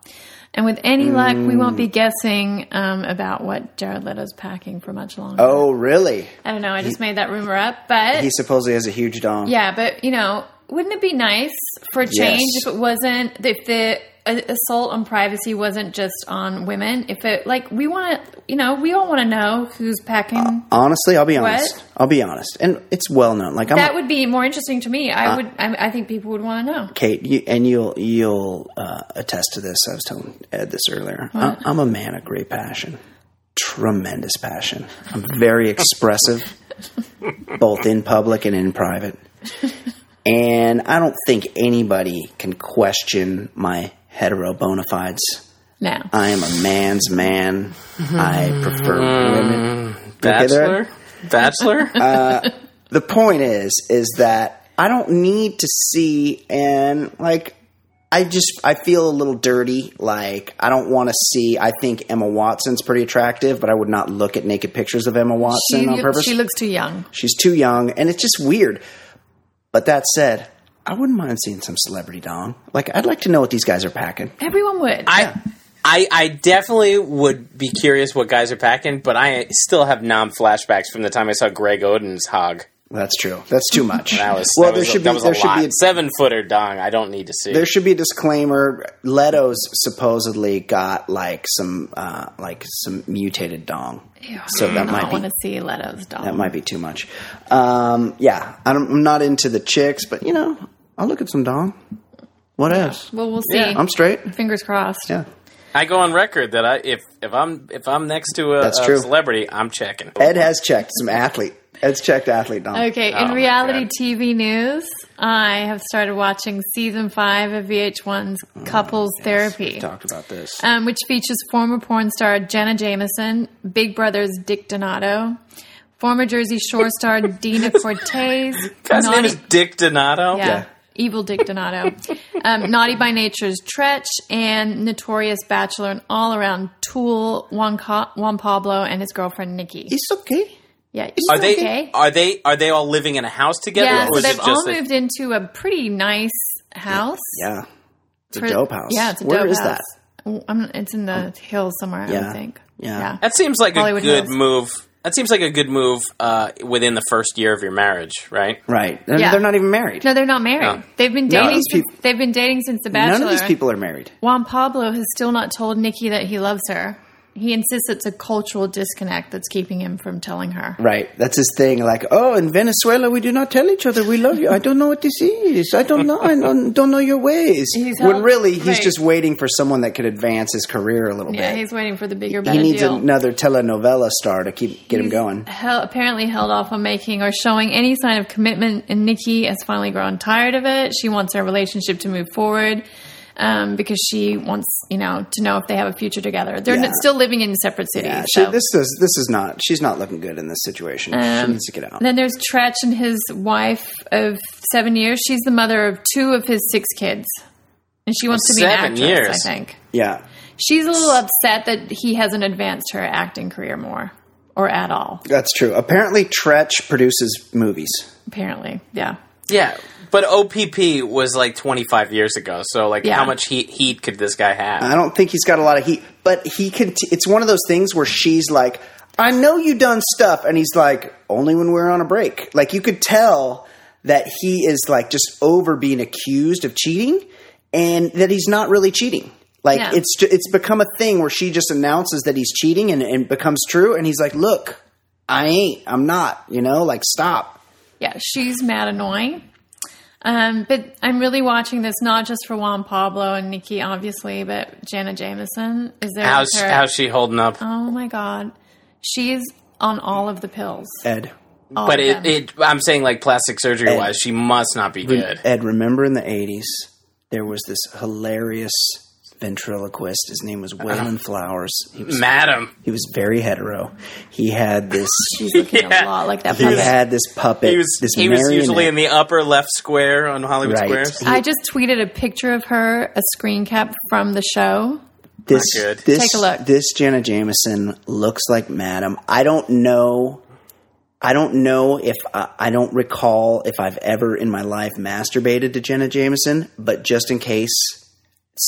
And with any mm. luck, we won't be guessing um, about what Jared Leto's packing for much longer. Oh, really? I don't know. I just he, made that rumor up, but... He supposedly has a huge dong. Yeah, but, you know... Wouldn't it be nice for a change yes. if it wasn't, if the assault on privacy wasn't just on women? If it, like, we want to, you know, we all want to know who's packing. Uh, honestly, I'll be what. honest. I'll be honest. And it's well known. Like, I'm That a, would be more interesting to me. I uh, would, I, I think people would want to know. Kate, you, and you'll, you'll uh, attest to this. I was telling Ed this earlier. I'm, I'm a man of great passion. Tremendous passion. I'm very expressive, both in public and in private. And I don't think anybody can question my hetero bona fides. No. I am a man's man. I prefer women. Bachelor? Bachelor? Uh, the point is, is that I don't need to see, and, like, I just, I feel a little dirty. Like, I don't want to see, I think Emma Watson's pretty attractive, but I would not look at naked pictures of Emma Watson she, on purpose. She looks too young. She's too young, and it's just weird. But that said, I wouldn't mind seeing some celebrity dong. Like, I'd like to know what these guys are packing. Everyone would. I, yeah. I, I definitely would be curious what guys are packing, but I still have nom flashbacks from the time I saw Greg Oden's hog. That's true. That's too much. That was, well, that there was, should be, that was there a should lot. Be a seven-footer dong. I don't need to see. There should be a disclaimer. Leto's supposedly got like some uh, like some mutated dong. Ew, so that might be. I want to see Leto's dong. That might be too much. Um, yeah, I don't, I'm not into the chicks, but you know, I'll look at some dong. What yeah. else? Well, we'll see. Yeah. I'm straight. Fingers crossed. Yeah. I go on record that I if if I'm if I'm next to a, a celebrity, I'm checking. Ed has checked some athlete. It's checked athlete dong. Okay, in oh, reality T V news, I have started watching season five of V H one's oh, Couples yes. Therapy. We talked about this. Um, which features former porn star Jenna Jameson, Big Brother's Dick Donato, former Jersey Shore star Dina Cortez. His name is Dick Donato? Yeah. yeah. Evil Dick Donato. um, Naughty by Nature's Tretch, and notorious bachelor and all-around tool Juan, Ca- Juan Pablo and his girlfriend Nikki. It's okay. Yeah, are they okay. are they are they all living in a house together? Yeah, or so they've all a- moved into a pretty nice house. Yeah, it's a dope house. Yeah, it's a dope house. Where is that? I'm, it's in the hills somewhere. Yeah. I would think. Yeah. yeah, that seems like Hollywood a good hills. move. That seems like a good move uh, within the first year of your marriage, right? Right. They're, yeah. they're not even married. No, they're not married. No. They've been dating. Since, people, they've been dating since The Bachelor. None of these people are married. Juan Pablo has still not told Nikki that he loves her. He insists it's a cultural disconnect that's keeping him from telling her. Right. That's his thing. Like, oh, in Venezuela, we do not tell each other we love you. I don't know what this is. I don't know. I don't know your ways. He's when helped, really, he's right. just waiting for someone that could advance his career a little yeah, bit. Yeah, he's waiting for the bigger, better deal. He needs deal. another telenovela star to keep get he's him going. Hell, apparently held off on making or showing any sign of commitment, and Nikki has finally grown tired of it. She wants her relationship to move forward. Um, because she wants, you know, to know if they have a future together. They're yeah. n- still living in separate cities. Yeah, she, so. this is this is not. She's not looking good in this situation. Um, she needs to get out. Then there's Tretch and his wife of seven years. She's the mother of two of his six kids, and she wants to be an actress. Years. I think. Yeah. She's a little upset that he hasn't advanced her acting career more or at all. That's true. Apparently, Tretch produces movies. Apparently, yeah. Yeah. But O P P was like twenty-five years ago, so like yeah. how much heat, heat could this guy have? I don't think he's got a lot of heat, but he can. T- it's one of those things where she's like, "I know you done stuff," and he's like, "Only when we're on a break." Like you could tell that he is like just over being accused of cheating and that he's not really cheating. Like yeah. it's it's become a thing where she just announces that he's cheating and it becomes true. And he's like, look, I ain't, I'm not, you know, like stop. Yeah. She's mad annoying. Um, but I'm really watching this, not just for Juan Pablo and Nikki, obviously, but Jana Jameson is there. How's, how's she holding up? Oh my God. She's on all of the pills. Ed. All but it, it, I'm saying like plastic surgery Ed, wise, she must not be good. Ed, remember in the eighties, there was this hilarious ventriloquist. His name was Waylon uh, Flowers. He was, Madam. He was very hetero. He had this. She's looking yeah. a lot like that. He puppet. had this puppet. He was, this he was usually in the upper left square on Hollywood right. Squares. He, I just tweeted a picture of her, a screen cap from the show. This, good. this, Take a look. This Jana Jameson looks like Madam. I don't know. I don't know if I, I don't recall if I've ever in my life masturbated to Jana Jameson, but just in case.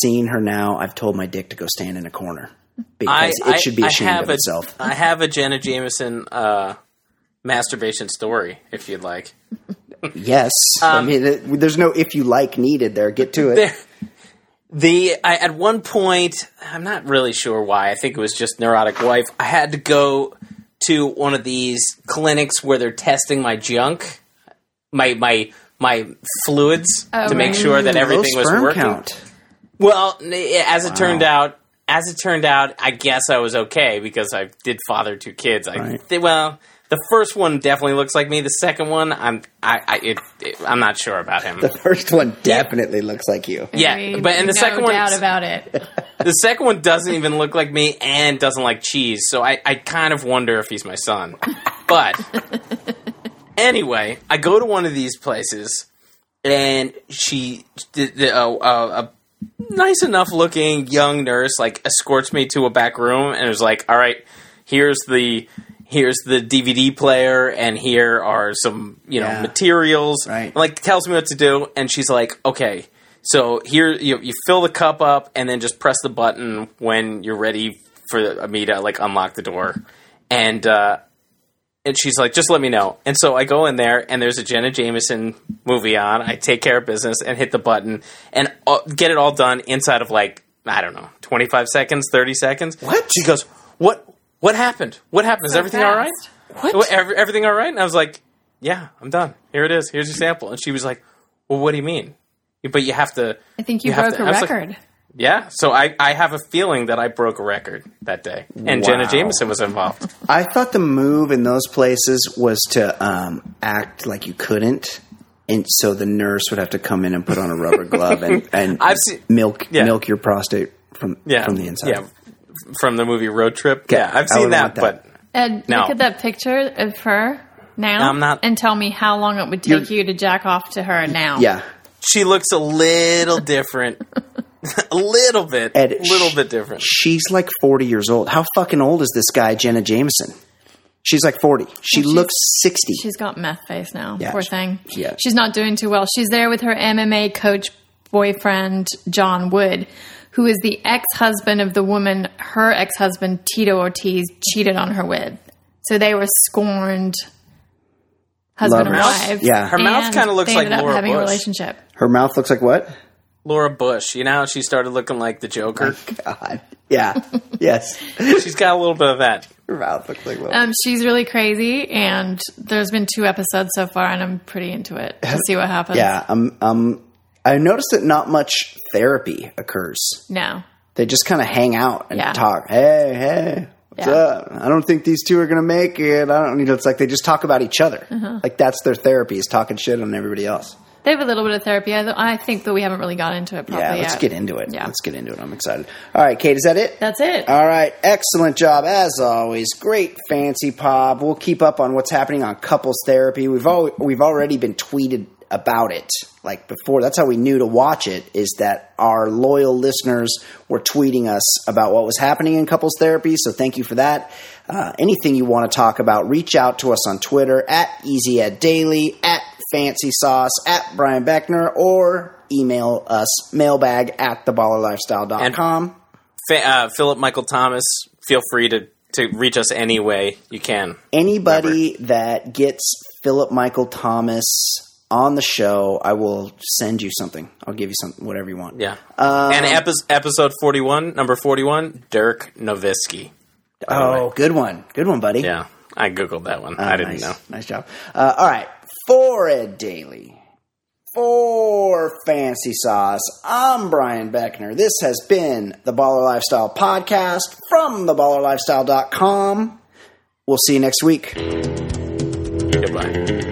Seeing her now, I've told my dick to go stand in a corner because I, it should be ashamed I have of a, itself. I have a Jana Jameson uh, masturbation story, if you'd like. Yes. Um, I mean, it, there's no if you like needed there. Get to it. There, the I, At one point, I'm not really sure why. I think it was just neurotic wife. I had to go to one of these clinics where they're testing my junk, my my my fluids oh, to right. make sure that everything was working. Count. Well, as it wow. turned out, as it turned out, I guess I was okay because I did father two kids. I right. th- well, the first one definitely looks like me. The second one, I'm I, I it, it, I'm not sure about him. The first one definitely yeah. looks like you. Yeah, I mean, but and the no second one, doubt about it. The second one doesn't even look like me and doesn't like cheese. So I, I kind of wonder if he's my son. But anyway, I go to one of these places, and she the, the uh, uh, a. nice enough looking young nurse like escorts me to a back room and was like, all right, here's the here's the D V D player and here are some, you know, yeah. materials. Right. Like tells me what to do and she's like, okay, so here you you fill the cup up and then just press the button when you're ready for me to like unlock the door. And uh and she's like, just let me know. And so I go in there, and there's a Jana Jameson movie on. I take care of business and hit the button and get it all done inside of like, I don't know, twenty-five seconds, thirty seconds. What? She goes, what What happened? What happened? Is so everything fast. all right? What? what every, everything all right? And I was like, yeah, I'm done. Here it is. Here's your sample. And she was like, well, what do you mean? But you have to. I think you, you broke a record. Like, yeah, so I, I have a feeling that I broke a record that day, and wow. Jana Jameson was involved. I thought the move in those places was to um, act like you couldn't, and so the nurse would have to come in and put on a rubber glove and, and seen, milk yeah. milk your prostate from yeah. from the inside. Yeah, from the movie Road Trip. Yeah, yeah I've seen that, that, but Ed, no. look at that picture of her now I'm not, and tell me how long it would take you to jack off to her now. Yeah. She looks a little different. A little bit. A little she, bit different. She's like forty years old. How fucking old is this guy, Jana Jameson? She's like forty. She she's, looks sixty. She's got meth face now. Yeah, poor she, thing. Yeah. She's not doing too well. She's there with her M M A coach boyfriend, John Wood, who is the ex-husband of the woman her ex-husband, Tito Ortiz, cheated on her with. So they were scorned husband Lovers. and wife. Yeah. Her and mouth kind of looks like Laura Bush. They ended up having a relationship. Her mouth looks like what? Laura Bush, you know how she started looking like the Joker? Oh, God. Yeah. Yes. She's got a little bit of that. Her mouth looks like Laura. Um, she's really crazy, and there's been two episodes so far, and I'm pretty into it to see what happens. Yeah. Um, um, I noticed that not much therapy occurs. No. They just kind of hang out and yeah. talk. Hey, hey, what's yeah. up? I don't think these two are going to make it. I don't, you know, it's like they just talk about each other. Uh-huh. Like that's their therapy is talking shit on everybody else. They have a little bit of therapy. I, I think that we haven't really got into it properly yet. Yeah, let's yet. get into it. Yeah. Let's get into it. I'm excited. All right, Kate, is that it? That's it. All right. Excellent job, as always. Great Fancy Pop. We'll keep up on what's happening on couples therapy. We've al- we've already been tweeted about it. Like before, that's how we knew to watch it, is that our loyal listeners were tweeting us about what was happening in couples therapy. So thank you for that. Uh, anything you want to talk about, reach out to us on Twitter at Easy Ed Daily, at Fancy Sauce, at Brian Beckner, or email us mailbag at the baller lifestyle dot com. Fa- uh, Philip Michael Thomas, feel free to, to reach us any way you can. Anybody Never. that gets Philip Michael Thomas on the show, I will send you something. I'll give you something, whatever you want. Yeah. Um, and epi- episode forty-one, number forty-one, Dirk Nowitzki. Oh, good one. Good one, buddy. Yeah. I Googled that one. Uh, I didn't nice, know. Nice job. Uh, all right. For Ed Daly, for Fancy Sauce, I'm Brian Beckner. This has been the Baller Lifestyle Podcast from the baller lifestyle dot com. We'll see you next week. Goodbye.